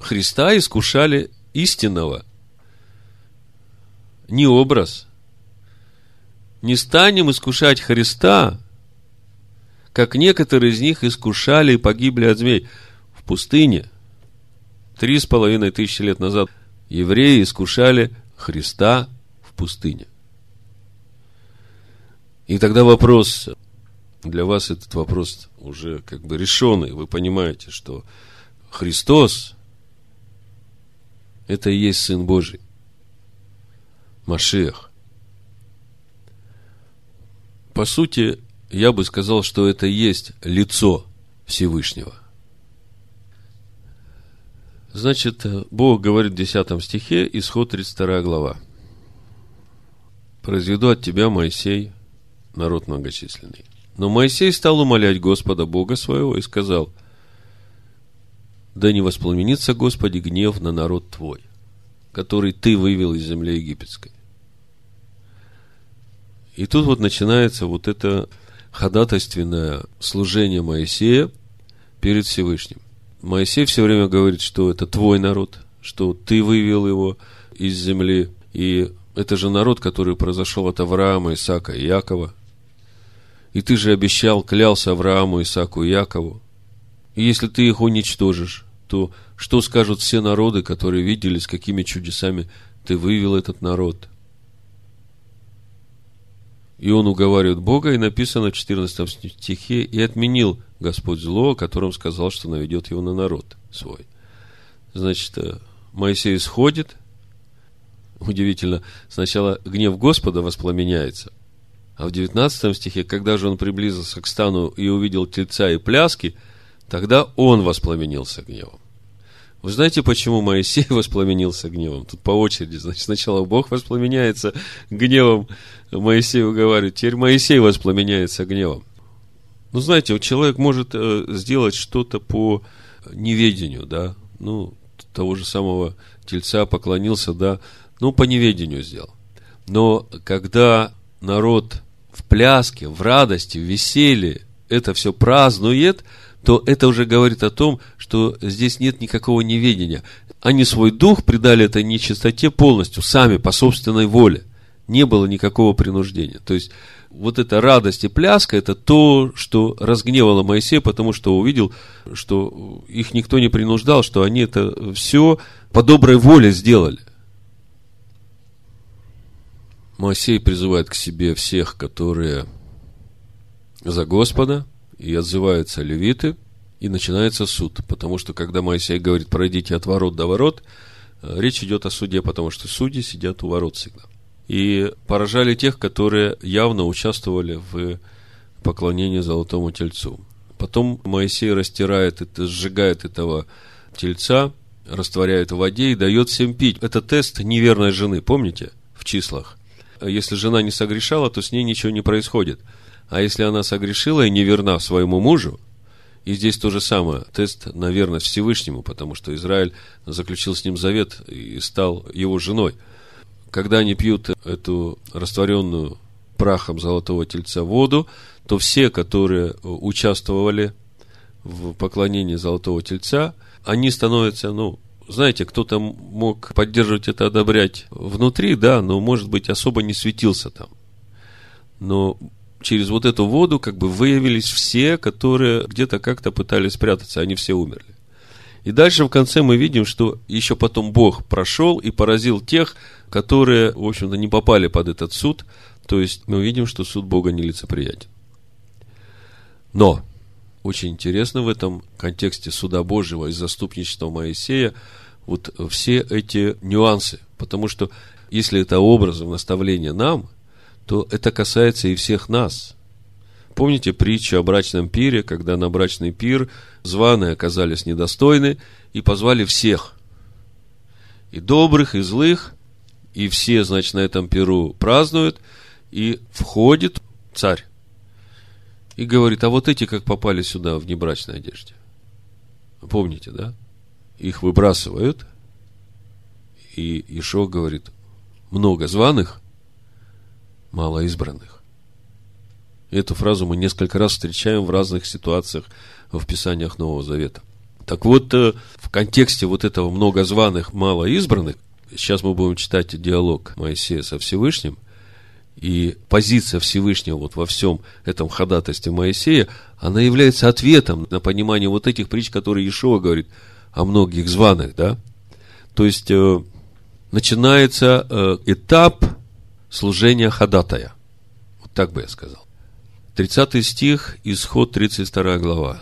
Христа искушали истинного, не образ. «Не станем искушать Христа, как некоторые из них искушали и погибли от змей». В пустыне 3,5 тысячи лет назад евреи искушали Христа в пустыне. И тогда вопрос, для вас этот вопрос уже как бы решенный. Вы понимаете, что Христос — это и есть Сын Божий, Машеах. По сути, я бы сказал, что это и есть лицо Всевышнего. Значит, Бог говорит в 10 стихе, Исход 32 глава: «Произведу от тебя, Моисей, народ многочисленный». Но Моисей стал умолять Господа Бога своего и сказал: «Да не воспламенится, Господи, гнев на народ твой, который ты вывел из земли египетской». И тут вот начинается вот это ходатайственное служение Моисея перед Всевышним. Моисей все время говорит, что это твой народ, что ты вывел его из земли. И это же народ, который произошел от Авраама, Исаака и Якова. И ты же обещал, клялся Аврааму, Исааку и Якову. И если ты их уничтожишь, то что скажут все народы, которые видели, с какими чудесами ты вывел этот народ? И он уговаривает Бога, и написано в 14 стихе: «И отменил Господь зло, о котором сказал, что наведет его на народ свой». Значит, Моисей исходит. Удивительно, сначала гнев Господа воспламеняется, а в 19 стихе, когда же он приблизился к стану и увидел тельца и пляски, тогда он воспламенился гневом. Вы знаете, почему Моисей воспламенился гневом? Тут по очереди. Значит, сначала Бог воспламеняется гневом, Моисей уговаривает, теперь Моисей воспламеняется гневом. Ну, знаете, человек может сделать что-то по неведению, да? Ну, того же самого тельца поклонился, да? Ну, по неведению сделал. Но когда народ в пляске, в радости, в веселье это все празднует, то это уже говорит о том, что здесь нет никакого неведения. Они свой дух придали этой нечистоте полностью, сами, по собственной воле. Не было никакого принуждения. То есть, вот эта радость и пляска, это то, что разгневало Моисея, потому что увидел, что их никто не принуждал, что они это все по доброй воле сделали. Моисей призывает к себе всех, которые за Господа, и отзываются левиты, и начинается суд. Потому что, когда Моисей говорит, пройдите от ворот до ворот, речь идет о суде, потому что судьи сидят у ворот всегда. И поражали тех, которые явно участвовали в поклонении Золотому Тельцу. Потом Моисей растирает, сжигает этого тельца, растворяет в воде и дает всем пить. Это тест неверной жены, помните, в числах? Если жена не согрешала, то с ней ничего не происходит. А если она согрешила и неверна своему мужу, и здесь то же самое, тест на верность Всевышнему, потому что Израиль заключил с ним завет и стал его женой. Когда они пьют эту растворенную прахом Золотого Тельца воду, то все, которые участвовали в поклонении Золотого Тельца, они становятся, знаете, кто-то мог поддерживать это, одобрять внутри, да, но, может быть, особо не светился там. Но через вот эту воду как бы выявились все, которые где-то как-то пытались спрятаться, они все умерли. И дальше в конце мы видим, что еще потом Бог прошел и поразил тех, которые, в общем-то, не попали под этот суд. То есть мы увидим, что суд Бога нелицеприятен. Но очень интересно в этом контексте суда Божьего и заступничества Моисея вот все эти нюансы. Потому что если это образом наставление нам, то это касается и всех нас. Помните притчу о брачном пире, когда на брачный пир званые оказались недостойны и позвали всех. И добрых, и злых, и все, значит, на этом пиру празднуют, и входит царь. И говорит, а вот эти как попали сюда в небрачной одежде. Помните, да? Их выбрасывают. И Иешуа говорит, много званых, мало избранных. Эту фразу мы несколько раз встречаем в разных ситуациях в Писаниях Нового Завета. Так вот, в контексте вот этого много званых, мало избранных, сейчас мы будем читать диалог Моисея со Всевышним, и позиция Всевышнего вот во всем этом ходатайстве Моисея, она является ответом на понимание вот этих притч, которые Иешуа говорит о многих званых, да? То есть, начинается этап служения ходатая. Вот так бы я сказал. 30 стих, Исход 32 глава.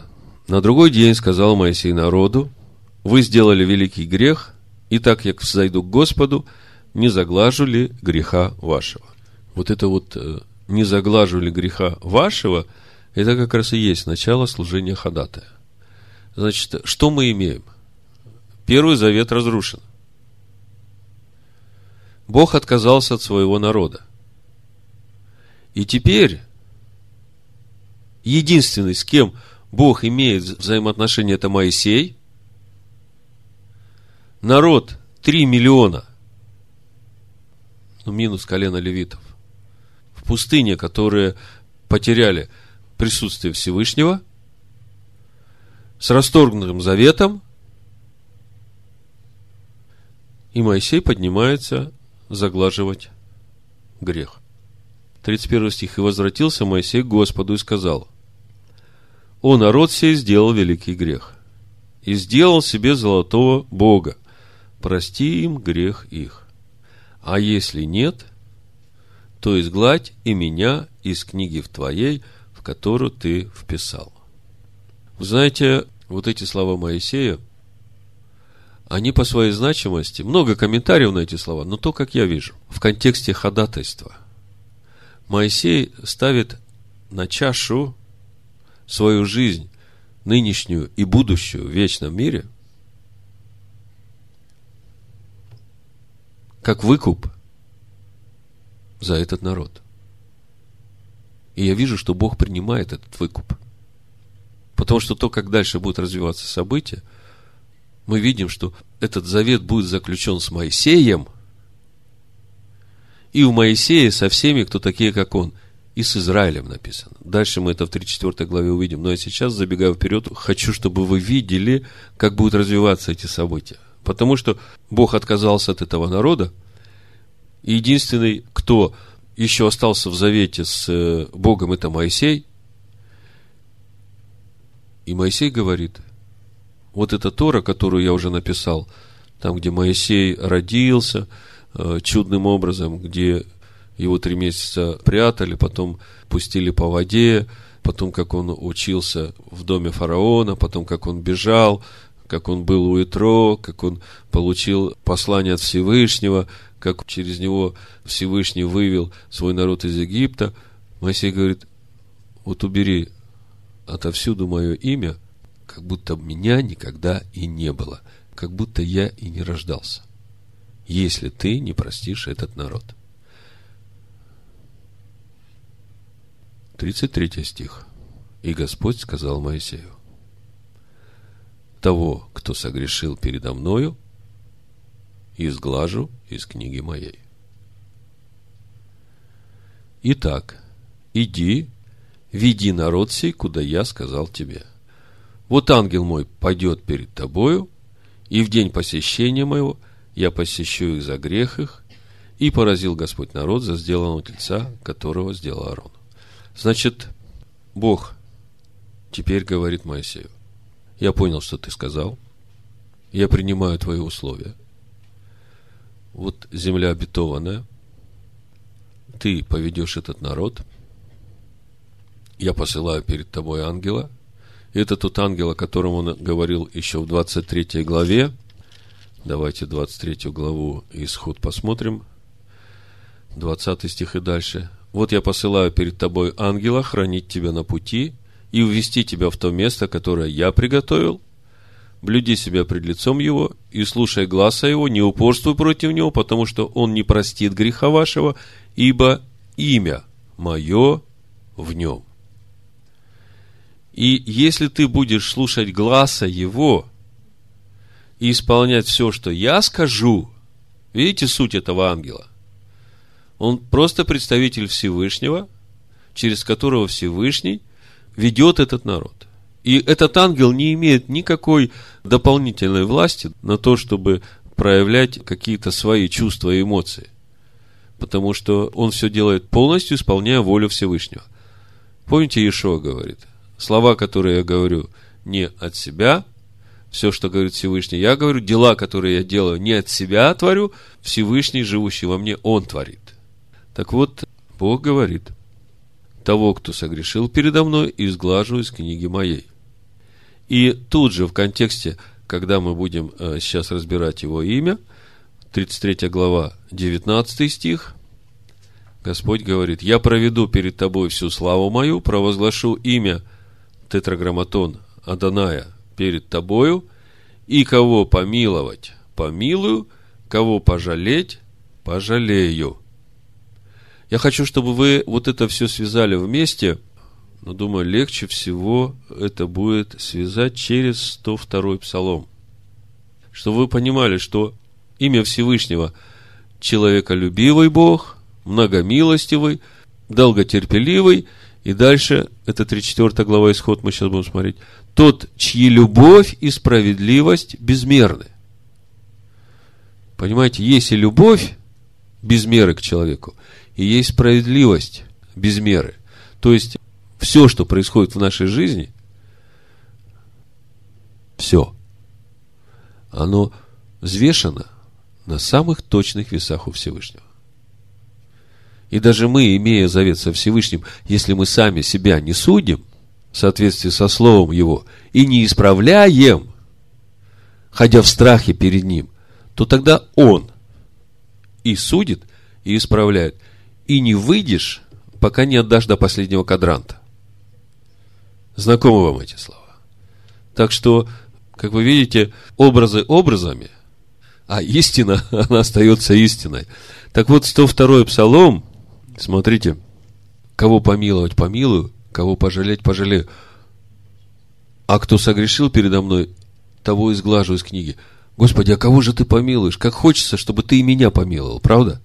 «На другой день сказал Моисей народу, вы сделали великий грех, и так как взойду к Господу, не заглажу ли греха вашего?» Вот это вот «не заглажу ли греха вашего» это как раз и есть начало служения ходатая. Значит, что мы имеем? Первый завет разрушен. Бог отказался от своего народа. И теперь единственный, с кем Бог имеет взаимоотношения, это Моисей. Народ 3 миллиона, минус колено левитов, в пустыне, которые потеряли присутствие Всевышнего, с расторгнутым заветом. И Моисей поднимается заглаживать грех. 31 стих. «И возвратился Моисей к Господу и сказал: «О, народ сей сделал великий грех, и сделал себе золотого бога. Прости им грех их. А если нет, то изгладь и меня из книги в твоей, в которую ты вписал». Вы знаете, вот эти слова Моисея, они по своей значимости, много комментариев на эти слова, но то, как я вижу, в контексте ходатайства. Моисей ставит на чашу свою жизнь, нынешнюю и будущую в вечном мире, как выкуп за этот народ. И я вижу, что Бог принимает этот выкуп. Потому что то, как дальше будут развиваться события, мы видим, что этот завет будет заключен с Моисеем, и у Моисея со всеми, кто такие, как он, и с Израилем написано. Дальше мы это в 34 главе увидим. Но я сейчас, забегая вперед, хочу, чтобы вы видели, как будут развиваться эти события. Потому что Бог отказался от этого народа, и единственный, кто еще остался в завете с Богом, это Моисей. И Моисей говорит, вот эта Тора, которую я уже написал, там, где Моисей родился чудным образом, где его 3 месяца прятали, потом пустили по воде, потом как он учился в доме фараона, потом как он бежал, как он был у Итро, как он получил послание от Всевышнего, как через него Всевышний вывел свой народ из Египта. Моисей говорит, вот убери отовсюду мое имя, как будто меня никогда и не было, как будто я и не рождался, если ты не простишь этот народ. 33 стих. И Господь сказал Моисею: того, кто согрешил передо мною, изглажу из книги моей. Итак, иди, веди народ сей, куда я сказал тебе. Вот ангел мой пойдет перед тобою, и в день посещения моего я посещу их за грех их, и поразил Господь народ за сделанного тельца, которого сделал Аарон. Значит, Бог теперь говорит Моисею: я понял, что ты сказал, я принимаю твои условия. Вот земля обетованная, ты поведешь этот народ, я посылаю перед тобой ангела. Это тот ангел, о котором он говорил еще в 23 главе. Давайте 23 главу Исход посмотрим, 20 стих и дальше. Вот я посылаю перед тобой ангела хранить тебя на пути и увести тебя в то место, которое я приготовил. Блюди себя пред лицом его и слушай гласа его, не упорствуй против него, потому что он не простит греха вашего, ибо имя мое в нем. И если ты будешь слушать гласа его и исполнять все, что я скажу, видите суть этого ангела? Он просто представитель Всевышнего, через которого Всевышний ведет этот народ. И этот ангел не имеет никакой дополнительной власти на то, чтобы проявлять какие-то свои чувства и эмоции. Потому что он все делает полностью, исполняя волю Всевышнего. Помните, Иешуа говорит: слова, которые я говорю, не от себя, все, что говорит Всевышний, я говорю, дела, которые я делаю, не от себя творю, Всевышний, живущий во мне, он творит. Так вот, Бог говорит: того, кто согрешил передо мной, изглажу из книги моей. И тут же в контексте, когда мы будем сейчас разбирать его имя, 33 глава, 19 стих, Господь говорит: я проведу перед тобой всю славу мою, провозглашу имя Тетраграмматон Адоная перед тобою, и кого помиловать, помилую, кого пожалеть, пожалею. Я хочу, чтобы вы вот это все связали вместе, но, думаю, легче всего это будет связать через 102-й Псалом. Чтобы вы понимали, что имя Всевышнего — человеколюбивый Бог, многомилостивый, долготерпеливый, и дальше, это 34 глава Исход, мы сейчас будем смотреть, тот, чьи любовь и справедливость безмерны. Понимаете, есть и любовь без меры к человеку, и есть справедливость без меры. То есть, все, что происходит в нашей жизни, все, оно взвешено на самых точных весах у Всевышнего. И даже мы, имея завет со Всевышним, если мы сами себя не судим в соответствии со словом его и не исправляем, ходя в страхе перед ним, то тогда он и судит, и исправляет. И не выйдешь, пока не отдашь до последнего кадранта. Знакомы вам эти слова? Так что, как вы видите, образы образами, а истина, она остается истиной. Так вот, 102-й Псалом, смотрите: кого помиловать, помилую, кого пожалеть, пожалею. А кто согрешил передо мной, того изглажу из книги. Господи, а кого же ты помилуешь? Как хочется, чтобы ты и меня помиловал, правда?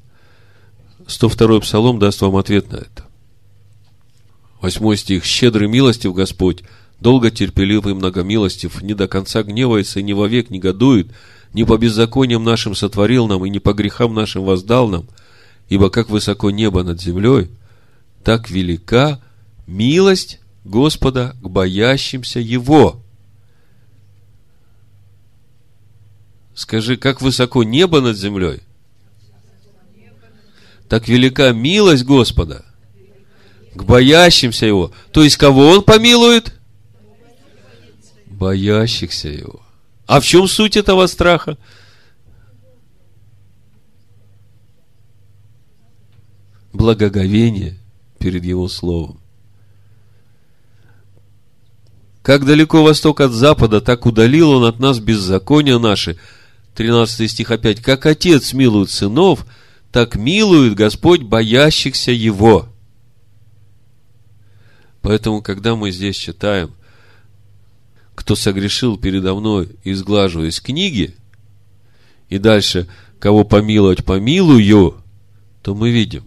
102-й Псалом даст вам ответ на это. 8 стих. «Щедрый милостив Господь, долго терпелив и многомилостив, не до конца гневается и не вовек негодует, не по беззакониям нашим сотворил нам и не по грехам нашим воздал нам, ибо как высоко небо над землей, так велика милость Господа к боящимся Его». Скажи, как высоко небо над землей, так велика милость Господа к боящимся Его. То есть, кого Он помилует? Боящихся Его. А в чем суть этого страха? Благоговение перед Его Словом. Как далеко восток от запада, так удалил Он от нас беззакония наши. 13 стих опять. Как Отец милует сынов, так милует Господь боящихся Его. Поэтому, когда мы здесь читаем, кто согрешил передо мной, изглажу из книги, и дальше, кого помиловать, помилую, то мы видим,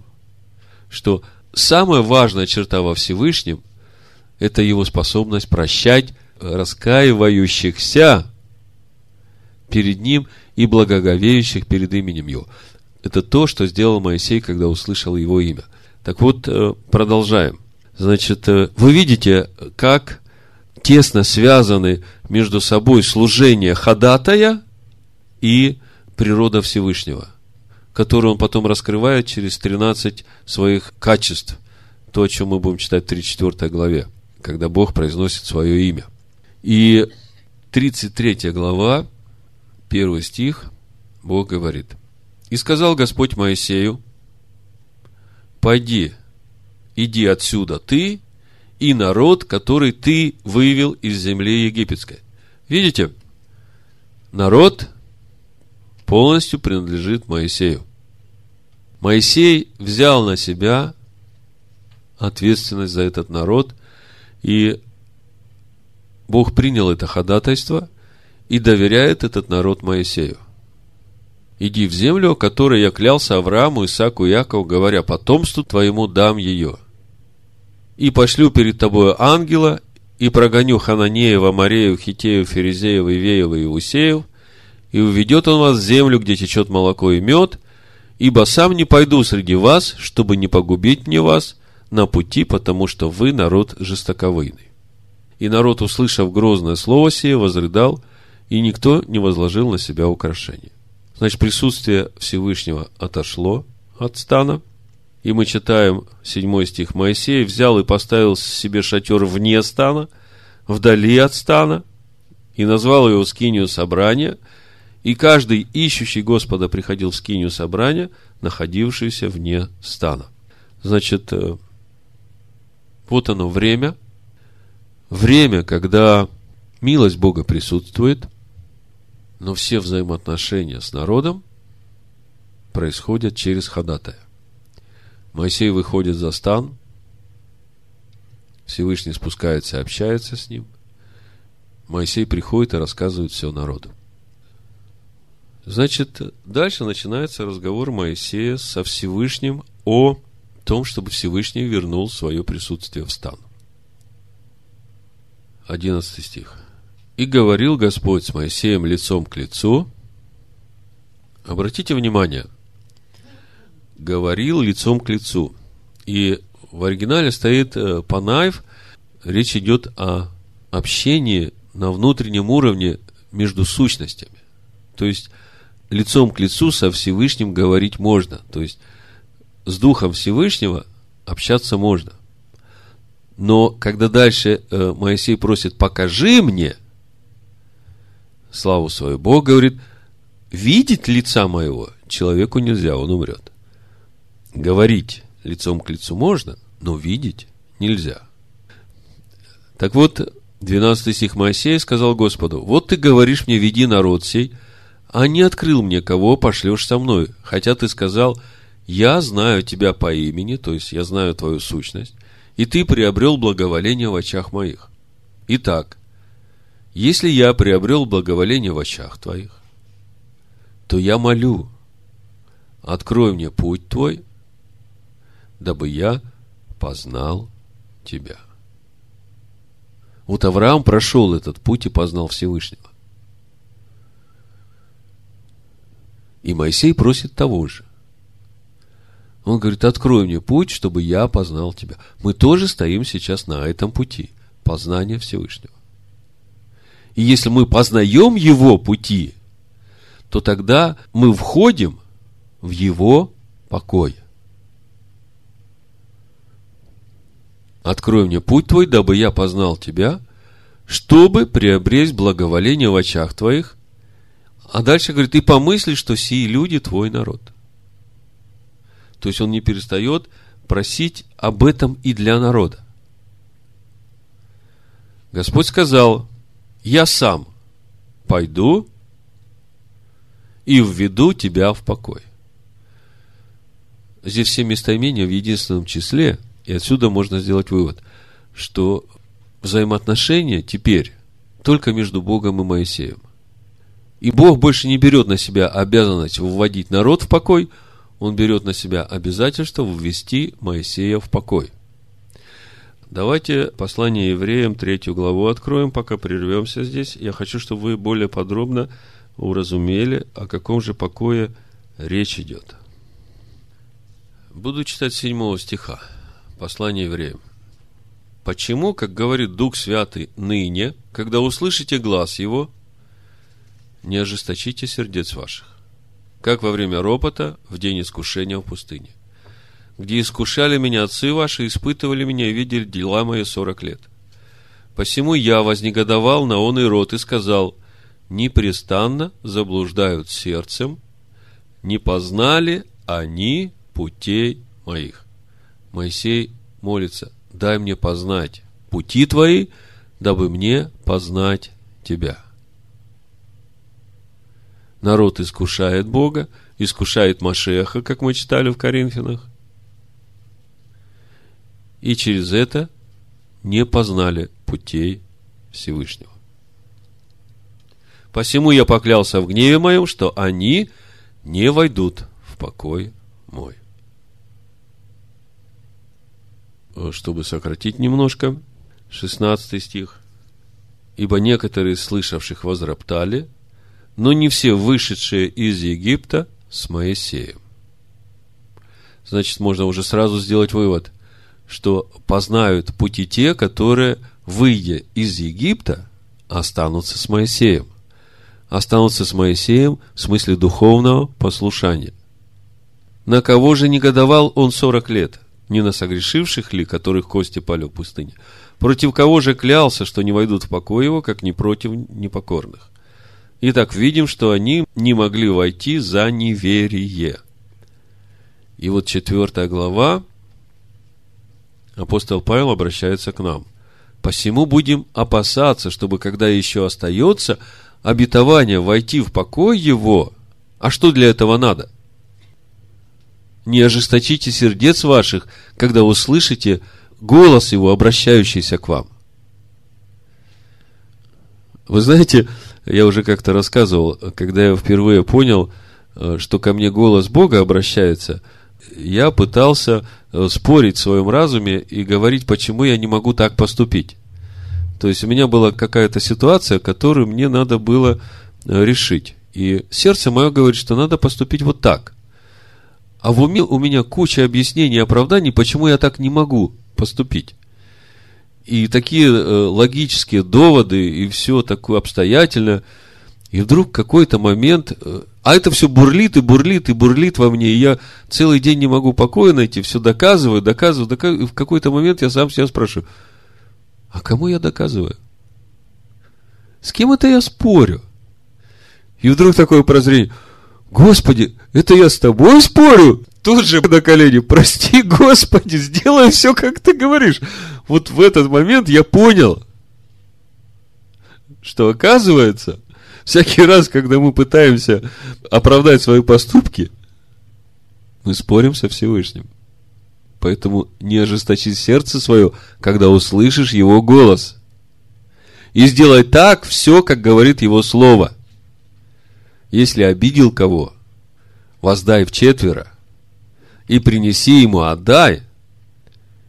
что самая важная черта во Всевышнем — это Его способность прощать раскаивающихся перед Ним и благоговеющих перед именем Его. Это то, что сделал Моисей, когда услышал Его имя. Так вот, продолжаем. Значит, вы видите, как тесно связаны между собой служение ходатая и природа Всевышнего, которую он потом раскрывает через 13 своих качеств. То, о чем мы будем читать в 34 главе, когда Бог произносит свое имя. И 33 глава, 1 стих, Бог говорит. «И сказал Господь Моисею: пойди, иди отсюда ты и народ, который ты вывел из земли египетской». Видите? Народ полностью принадлежит Моисею. Моисей взял на себя ответственность за этот народ, и Бог принял это ходатайство и доверяет этот народ Моисею. «Иди в землю, о которой я клялся Аврааму, Исааку и Якову, говоря: потомству твоему дам ее. И пошлю перед тобой ангела, и прогоню Хананеев, Амареев, Хитеев, Ферезеев, Ивеев и Иусеев, и уведет он вас в землю, где течет молоко и мед, ибо сам не пойду среди вас, чтобы не погубить мне вас на пути, потому что вы народ жестоковыйный». И народ, услышав грозное слово сие, возрыдал, и никто не возложил на себя украшения. Значит, присутствие Всевышнего отошло от стана. И мы читаем 7 стих. «Моисей взял и поставил себе шатер вне стана, вдали от стана, и назвал его скинию собрания, и каждый, ищущий Господа, приходил в скинию собрания, находившуюся вне стана». Значит, вот оно время. Время, когда милость Бога присутствует, но все взаимоотношения с народом происходят через ходатая. Моисей выходит за стан, Всевышний спускается и общается с ним. Моисей приходит и рассказывает все народу. Значит, дальше начинается разговор Моисея со Всевышним о том, чтобы Всевышний вернул свое присутствие в стан. 11 стих. «И говорил Господь с Моисеем лицом к лицу». Обратите внимание, говорил лицом к лицу. И в оригинале стоит панай. Речь идет о общении на внутреннем уровне между сущностями. То есть, лицом к лицу со Всевышним говорить можно. То есть, с Духом Всевышнего общаться можно. Но когда дальше Моисей просит: покажи мне славу свою, Бог говорит: видеть лица моего человеку нельзя, он умрет. Говорить лицом к лицу можно, но видеть нельзя. Так вот, 12 стих. «Моисей сказал Господу: вот ты говоришь мне: веди народ сей, а не открыл мне, кого пошлешь со мной, хотя ты сказал: я знаю тебя по имени, то есть я знаю твою сущность, и ты приобрел благоволение в очах моих. Итак, если я приобрел благоволение в очах твоих, то я молю: открой мне путь твой дабы я познал тебя». Вот Авраам прошел этот путь и познал Всевышнего. И Моисей просит того же. Он говорит: открой мне путь, чтобы я познал тебя. Мы тоже стоим сейчас на этом пути познания Всевышнего. И если мы познаем его пути, то тогда мы входим в его покой. «Открой мне путь твой, дабы я познал тебя, чтобы приобресть благоволение в очах твоих». А дальше говорит: и помысли, что сии люди твой народ. То есть он не перестает просить об этом и для народа. Господь сказал: я сам пойду и введу тебя в покой. Здесь все местоимения в единственном числе. И отсюда можно сделать вывод, что взаимоотношения теперь только между Богом и Моисеем. И Бог больше не берет на себя обязанность вводить народ в покой, он берет на себя обязательство ввести Моисея в покой. Давайте послание Евреям 3 главу откроем, пока прервемся здесь. Я хочу, чтобы вы более подробно уразумели, о каком же покое речь идет. Буду читать 7 стиха. Послание Евреям. «Почему, как говорит Дух Святый, ныне, когда услышите глас его, не ожесточите сердец ваших, как во время ропота в день искушения в пустыне, где искушали меня отцы ваши, испытывали меня и видели дела мои 40 лет. Посему я вознегодовал на он и род и сказал: непрестанно заблуждают сердцем, не познали они путей моих». Моисей молится: дай мне познать пути твои, дабы мне познать тебя. Народ искушает Бога, искушает Машеха, как мы читали в Коринфянах. И через это не познали путей Всевышнего. Посему я поклялся в гневе моем, что они не войдут в покой мой. Чтобы сократить немножко, 16 стих. «Ибо некоторые из слышавших возроптали, но не все вышедшие из Египта с Моисеем». Значит, можно уже сразу сделать вывод, что познают пути те, которые, выйдя из Египта, останутся с Моисеем. Останутся с Моисеем в смысле духовного послушания. «На кого же негодовал он 40 лет? Не на согрешивших ли, которых кости пали в пустыне? Против кого же клялся, что не войдут в покой его, как не против непокорных? Итак, видим, что они не могли войти за неверие». И вот 4 глава, апостол Павел обращается к нам. «Посему будем опасаться, чтобы, когда еще остается обетование войти в покой его». А что для этого надо? «Не ожесточите сердец ваших, когда услышите голос его, обращающийся к вам». Вы знаете, я уже как-то рассказывал, когда я впервые понял, что ко мне голос Бога обращается, я пытался спорить в своем разуме и говорить, почему я не могу так поступить. То есть у меня была какая-то ситуация, которую мне надо было решить. И сердце мое говорит, что надо поступить вот так. А в уме у меня куча объяснений и оправданий, почему я так не могу поступить. И такие логические доводы, и все такое обстоятельно. И вдруг какой-то момент, а это все бурлит и бурлит и бурлит во мне, и я целый день не могу покоя найти, все доказываю, и в какой-то момент я сам себя спрашиваю: а кому я доказываю? С кем это я спорю? И вдруг такое прозрение: Господи, это я с тобой спорю? Тут же на колени: прости, Господи, сделай все, как ты говоришь. Вот в этот момент я понял, что, оказывается, всякий раз, когда мы пытаемся оправдать свои поступки, мы спорим со Всевышним. Поэтому не ожесточи сердце свое, когда услышишь его голос. И сделай так все, как говорит его слово. Если обидел кого, воздай вчетверо, и принеси ему, отдай,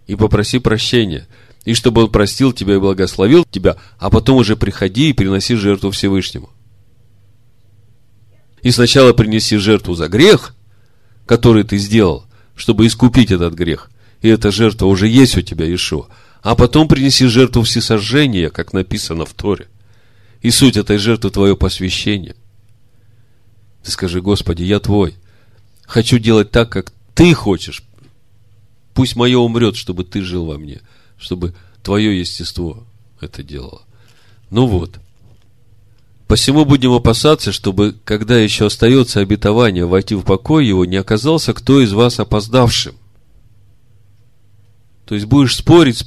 и попроси прощения, и чтобы Он простил тебя и благословил тебя, а потом уже приходи и приноси жертву Всевышнему. И сначала принеси жертву за грех, который ты сделал, чтобы искупить этот грех. И эта жертва уже есть у тебя, Иешуа. А потом принеси жертву всесожжения, как написано в Торе. И суть этой жертвы твое посвящение. Ты скажи: Господи, я Твой. Хочу делать так, как Ты хочешь. Пусть мое умрет, чтобы Ты жил во мне. Чтобы Твое естество это делало. Ну вот. Посему будем опасаться, чтобы, когда еще остается обетование войти в покой его, не оказался кто из вас опоздавшим. То есть будешь спорить.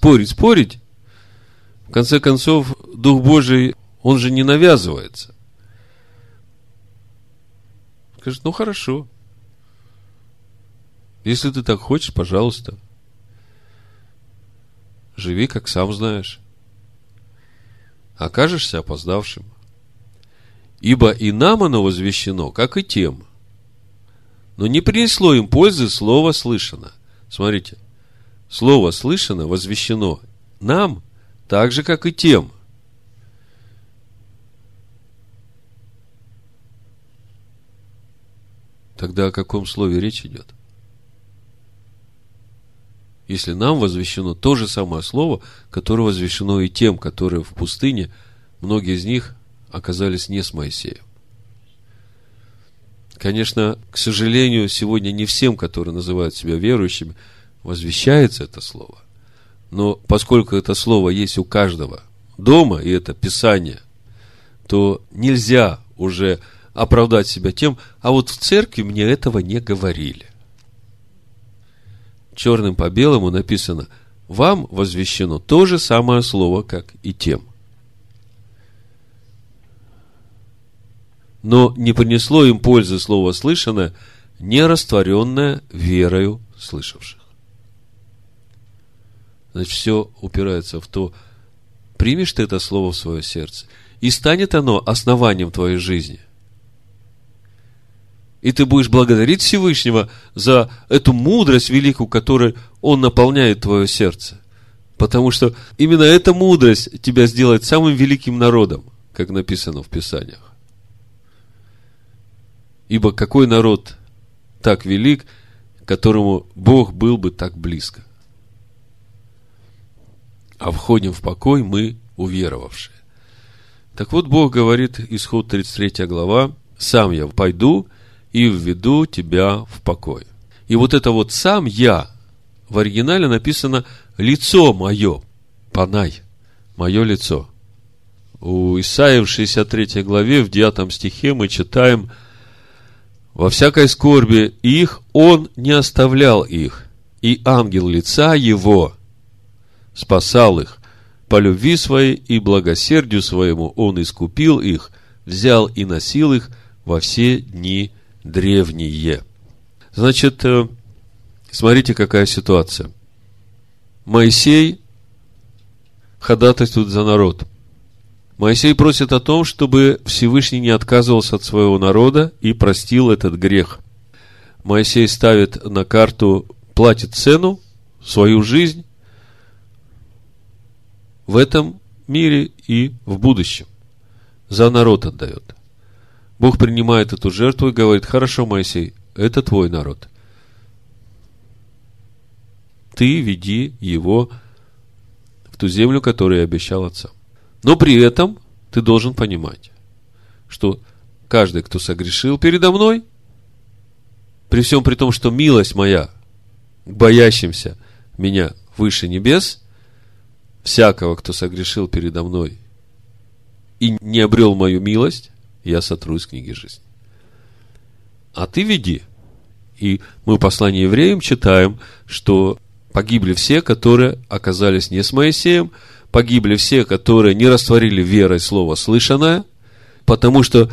В конце концов, Дух Божий, он же не навязывается. Скажет: ну хорошо. Если ты так хочешь, пожалуйста. Живи, как сам знаешь. Окажешься опоздавшим. Ибо и нам оно возвещено, как и тем. Но не принесло им пользы слово слышано. Смотрите. Слово слышано, возвещено нам, так же, как и тем. Тогда о каком слове речь идет? Если нам возвещено то же самое слово, которое возвещено и тем, которые в пустыне, многие из них оказались не с Моисеем. Конечно, к сожалению, сегодня не всем, которые называют себя верующими, возвещается это слово. Но поскольку это слово есть у каждого дома, и это Писание, то нельзя уже оправдать себя тем: а вот в церкви мне этого не говорили. Черным по белому написано: вам возвещено то же самое слово, как и тем. Но не принесло им пользы слово слышанное, не растворенное верою слышавших. Значит, все упирается в то, примешь ты это слово в свое сердце, и станет оно основанием твоей жизни. И ты будешь благодарить Всевышнего за эту мудрость великую, которой Он наполняет твое сердце. Потому что именно эта мудрость тебя сделает самым великим народом, как написано в Писаниях. Ибо какой народ так велик, которому Бог был бы так близко? А входим в покой мы, уверовавшие. Так вот, Бог говорит, Исход 33 глава: «Сам я пойду и введу тебя в покой». И вот это вот «сам я» в оригинале написано «лицо мое», панай, мое лицо. У Исаии в 63 главе, в 9 стихе мы читаем: «Во всякой скорби их он не оставлял их, и ангел лица его спасал их. По любви своей и благосердию своему он искупил их, взял и носил их во все дни древние». Значит, смотрите, какая ситуация. Моисей ходатайствует за народ. Моисей просит о том, чтобы Всевышний не отказывался от своего народа и простил этот грех. Моисей ставит на карту, платит цену, свою жизнь, в этом мире и в будущем. За народ отдает. Бог принимает эту жертву и говорит: хорошо, Моисей, это твой народ. Ты веди его в ту землю, которую я обещал отцам. Но при этом ты должен понимать, что каждый, кто согрешил передо мной, при всем при том, что милость моя к боящимся меня выше небес, всякого, кто согрешил передо мной и не обрел мою милость, я сотру из книги жизни. А ты веди. И мы в послании евреям читаем, что погибли все, которые оказались не с Моисеем, погибли все, которые не растворили верой слово слышанное, потому что,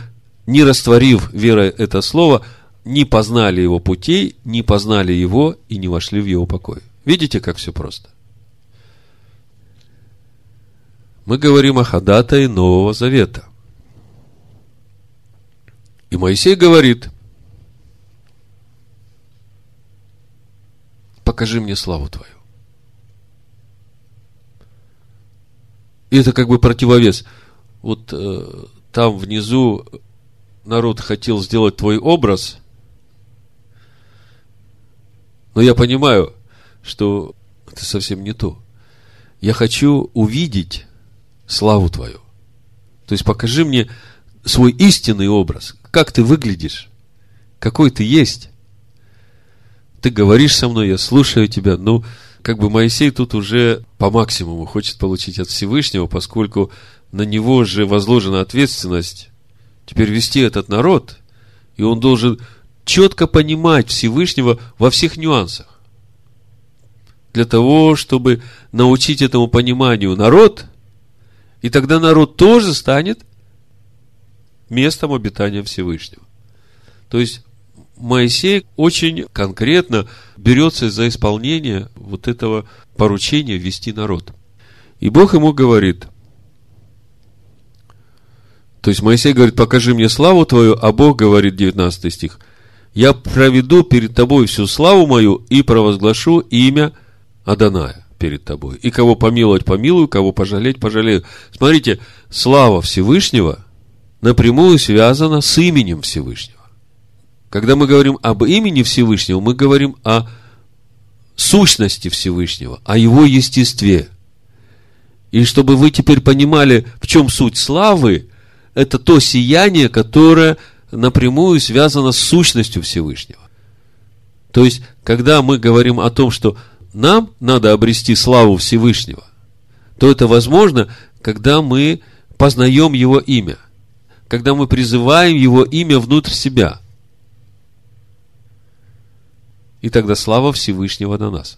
не растворив верой это слово, не познали его путей, не познали его и не вошли в его покой. Видите, как все просто? Мы говорим о ходатае Нового Завета. И Моисей говорит: покажи мне славу Твою. это как бы противовес. Вот там внизу народ хотел сделать твой образ, но я понимаю, что это совсем не то. Я хочу увидеть славу твою. То есть покажи мне свой истинный образ. Как ты выглядишь? Какой ты есть? Ты говоришь со мной, я слушаю тебя. Ну, как бы Моисей тут уже по максимуму хочет получить от Всевышнего, поскольку на него же возложена ответственность теперь вести этот народ, и он должен четко понимать Всевышнего во всех нюансах. Для того, чтобы научить этому пониманию народ, и тогда народ тоже станет местом обитания Всевышнего. То есть Моисей очень конкретно берется за исполнение вот этого поручения вести народ. И Бог ему говорит, то есть Моисей говорит, покажи мне славу твою, а Бог говорит, 19 стих, я проведу перед тобой всю славу мою и провозглашу имя Адоная перед тобой. И кого помиловать, помилую, кого пожалеть, пожалею. Смотрите, слава Всевышнего напрямую связана с именем Всевышнего. Когда мы говорим об имени Всевышнего, мы говорим о сущности Всевышнего, о его естестве. И чтобы вы теперь понимали, в чем суть славы, это то сияние, которое напрямую связано с сущностью Всевышнего. То есть, когда мы говорим о том, что нам надо обрести славу Всевышнего, то это возможно, когда мы познаем его имя, когда мы призываем его имя внутрь себя. И тогда слава Всевышнего на нас.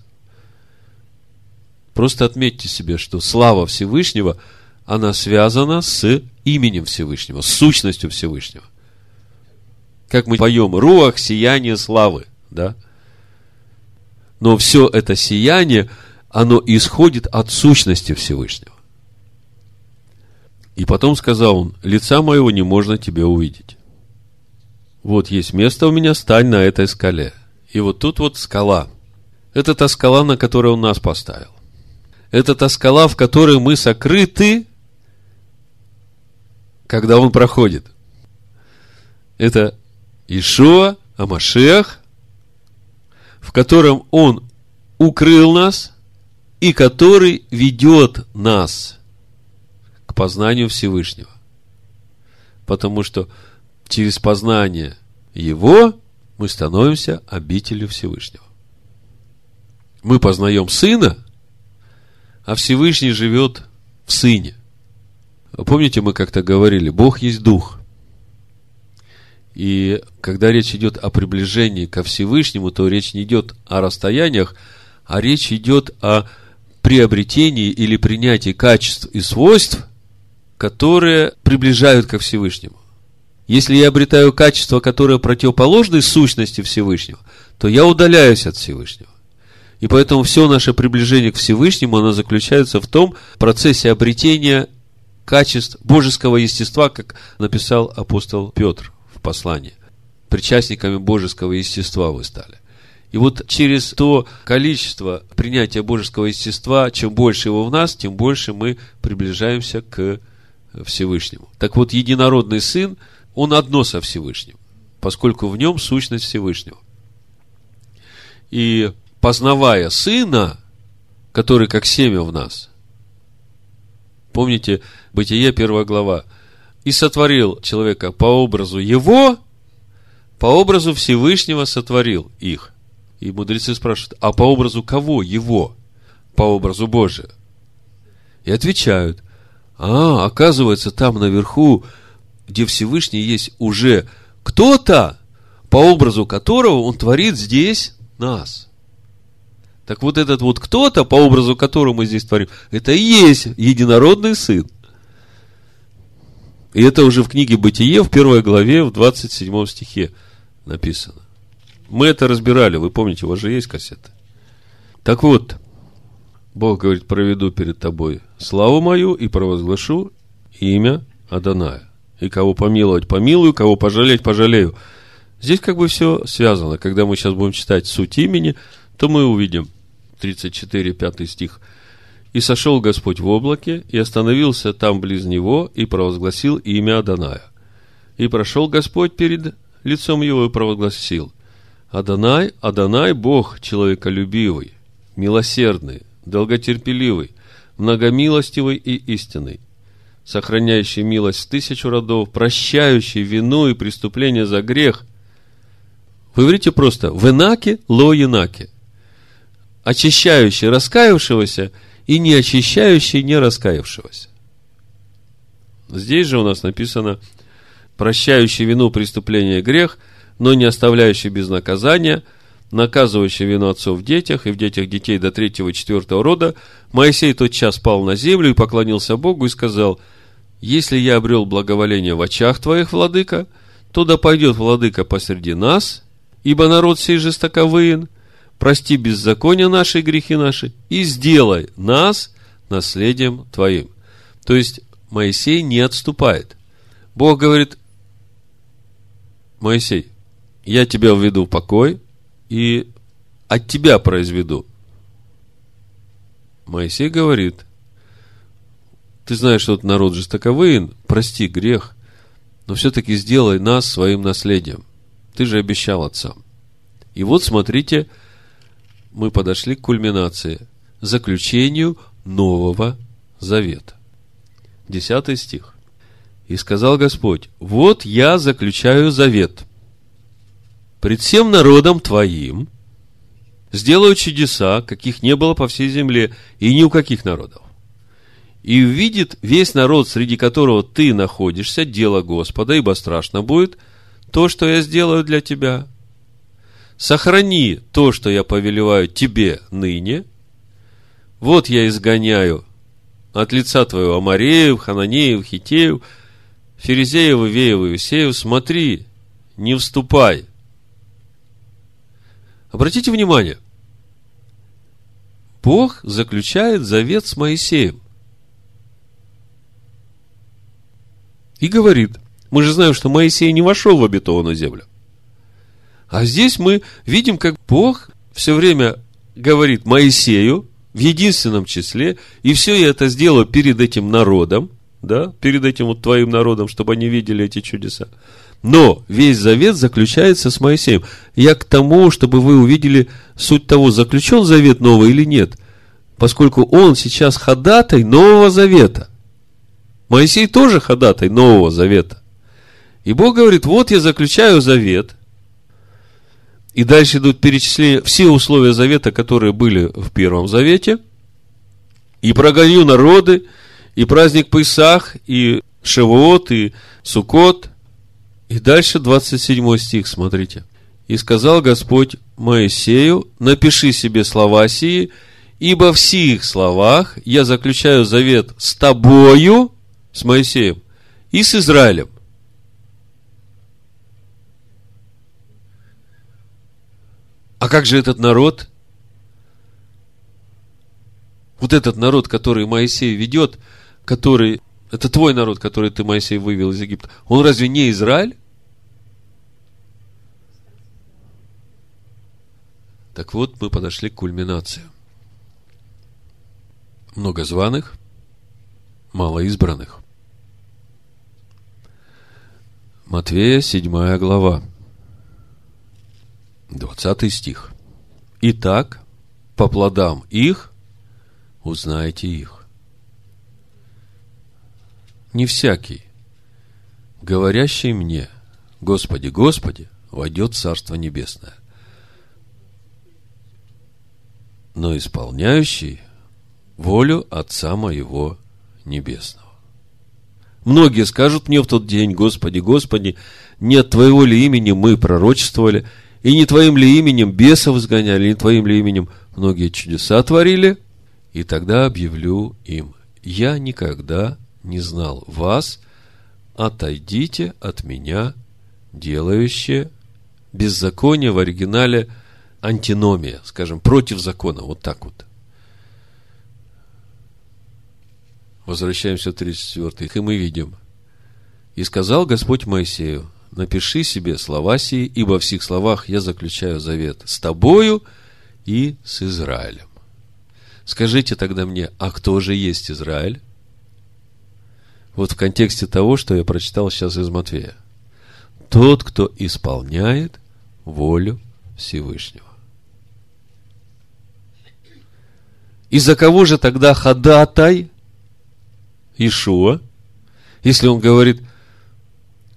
Просто отметьте себе, что слава Всевышнего, она связана с именем Всевышнего, с сущностью Всевышнего. Как мы поем «Руах, сияние славы», да? Но все это сияние, оно исходит от сущности Всевышнего. И потом сказал он, лица моего не можно тебе увидеть. Вот есть место у меня, стань на этой скале. И вот тут вот скала. Это та скала, на которую он нас поставил. Это та скала, в которой мы сокрыты, когда он проходит. Это Иешуа, Машеах, в котором он укрыл нас и который ведет нас к познанию Всевышнего. Потому что через познание его мы становимся обителью Всевышнего. Мы познаем Сына, а Всевышний живет в Сыне. Помните, мы как-то говорили, Бог есть Дух. И когда речь идет о приближении ко Всевышнему, то речь не идет о расстояниях, а речь идет о приобретении или принятии качеств и свойств, которые приближают ко Всевышнему. Если я обретаю качества, которые противоположны сущности Всевышнего, то я удаляюсь от Всевышнего. И поэтому все наше приближение к Всевышнему, оно заключается в том процессе обретения качеств божеского естества, как написал апостол Петр в послании. Причастниками божеского естества вы стали. И вот через то количество принятия божеского естества, чем больше его в нас, тем больше мы приближаемся к Всевышнему. Так вот, единородный Сын, он одно со Всевышним, поскольку в нем сущность Всевышнего. И познавая Сына, который как семя в нас, помните, Бытие, 1 глава, и сотворил человека по образу его, по образу Всевышнего сотворил их. И мудрецы спрашивают, а по образу кого его? По образу Божию. И отвечают, оказывается, там наверху, где Всевышний есть уже кто-то, по образу которого он творит здесь нас. Так вот этот вот кто-то, по образу которого мы здесь творим, это и есть единородный Сын. И это уже в книге Бытие, в 1 главе, в 27 стихе написано. Мы это разбирали, вы помните, у вас же есть кассеты. Так вот, Бог говорит, проведу перед тобой славу мою и провозглашу имя Адоная. И кого помиловать, помилую, кого пожалеть, пожалею. Здесь как бы все связано. Когда мы сейчас будем читать суть имени, то мы увидим 34, 5 стих. И сошел Господь в облаке, и остановился там близ него, и провозгласил имя Адоная. И прошел Господь перед лицом его и провозгласил: Адонай, Адонай, Бог человеколюбивый, милосердный, долготерпеливый, многомилостивый и истинный, сохраняющий милость тысячу родов, прощающий вину и преступление за грех. Вы говорите просто «венаки ло енаки», очищающий раскаявшегося и не очищающий не раскаявшегося. Здесь же у нас написано: прощающий вину, преступление и грех, но не оставляющий без наказания, наказывающий вину отцов в детях и в детях детей до 3-4 рода. Моисей тотчас пал на землю и поклонился Богу и сказал: «Если я обрел благоволение в очах твоих, владыка, то да пойдет владыка посреди нас, ибо народ сей жестоковыен, прости беззакония наши, грехи наши, и сделай нас наследием твоим». То есть Моисей не отступает. Бог говорит: Моисей, я тебя введу в покой и от тебя произведу. Моисей говорит: ты знаешь, что ты народ жестоковыен, прости грех, но все-таки сделай нас своим наследием. Ты же обещал отцам. И вот смотрите, мы подошли к кульминации, заключению Нового Завета. 10 стих. «И сказал Господь: вот я заключаю завет пред всем народом твоим, сделаю чудеса, каких не было по всей земле и ни у каких народов. И увидит весь народ, среди которого ты находишься, дело Господа, ибо страшно будет то, что я сделаю для тебя. Сохрани то, что я повелеваю тебе ныне. Вот я изгоняю от лица твоего амореев, хананеев, хитеев, ферезеев, ивеев, иусеев. Смотри, не вступай». Обратите внимание, Бог заключает завет с Моисеем и говорит, мы же знаем, что Моисей не вошел в обетованную землю. А здесь мы видим, как Бог все время говорит Моисею в единственном числе, и все я это сделаю перед этим народом, да, перед этим вот твоим народом, чтобы они видели эти чудеса. Но весь завет заключается с Моисеем. Я к тому, чтобы вы увидели суть того, заключен завет новый или нет, поскольку он сейчас ходатай Нового Завета. Моисей тоже ходатай Нового Завета. И Бог говорит: вот я заключаю завет. И дальше идут перечисления все условия завета, которые были в Первом Завете. И прогоню народы, и праздник Пейсах, и Шавуот, и Суккот. И дальше 27 стих, смотрите. «И сказал Господь Моисею: напиши себе слова сии, ибо в сих словах я заключаю завет с тобою, с Моисеем, и с Израилем». А как же этот народ? Вот этот народ, который Моисей ведет, который... Это твой народ, который ты, Моисей, вывел из Египта. Он разве не Израиль? Так вот, мы подошли к кульминации. Много званых, мало избранных. Матфея, 7 глава, 20 стих. «Итак, по плодам их узнаете их. Не всякий, говорящий мне: Господи, Господи, войдет в Царство Небесное, но исполняющий волю Отца моего Небесного. Многие скажут мне в тот день: Господи, Господи, не от Твоего ли имени мы пророчествовали, и не Твоим ли именем бесов изгоняли, и не Твоим ли именем многие чудеса творили? И тогда объявлю им: я никогда не знал вас, отойдите от меня, делающие беззаконие», в оригинале антиномия, скажем, против закона, вот так вот. Возвращаемся в 34, и мы видим: «И сказал Господь Моисею: напиши себе слова сии, ибо во всех словах я заключаю завет с тобою и с Израилем». Скажите тогда мне, а кто же есть Израиль? Вот в контексте того, что я прочитал сейчас из Матфея. Тот, кто исполняет волю Всевышнего. И за кого же тогда ходатай Иешуа, если он говорит,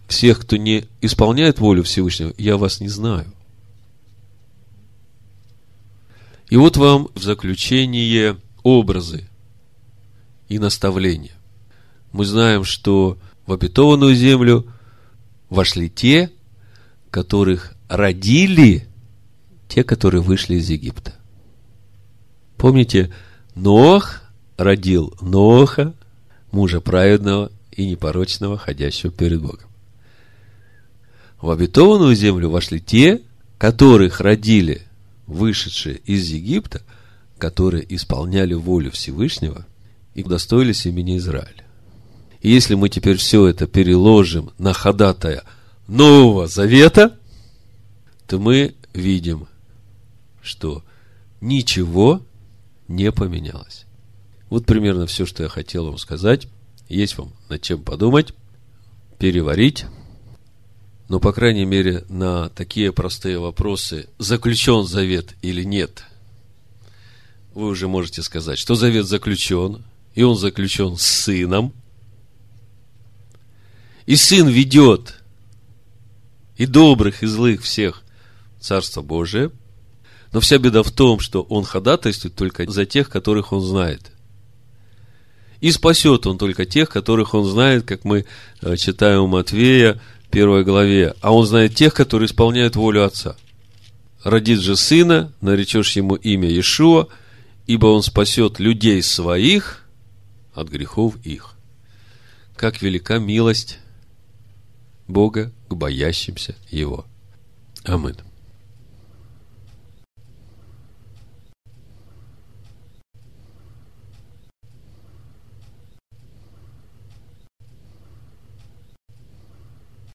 всех, кто не исполняет волю Всевышнего, я вас не знаю. И вот вам в заключение образы и наставления. Мы знаем, что в обетованную землю вошли те, которых родили те, которые вышли из Египта. Помните, Ноах родил Ноаха, мужа праведного и непорочного, ходящего перед Богом. В обетованную землю вошли те, которых родили вышедшие из Египта, которые исполняли волю Всевышнего и удостоились имени Израиля. И если мы теперь все это переложим на ходатая Нового Завета, то мы видим, что ничего не поменялось. Вот примерно все, что я хотел вам сказать. Есть вам над чем подумать, переварить. Но, по крайней мере, на такие простые вопросы, заключен завет или нет, вы уже можете сказать, что завет заключен, и он заключен с сыном. И сын ведет и добрых, и злых всех в Царство Божие. Но вся беда в том, что он ходатайствует только за тех, которых он знает. И спасет он только тех, которых он знает, как мы читаем у Матфея, 1 главе, а он знает тех, которые исполняют волю Отца. Родит же сына, наречешь ему имя Иешуа, ибо он спасет людей своих от грехов их. Как велика милость Бога к боящимся Его. Аминь.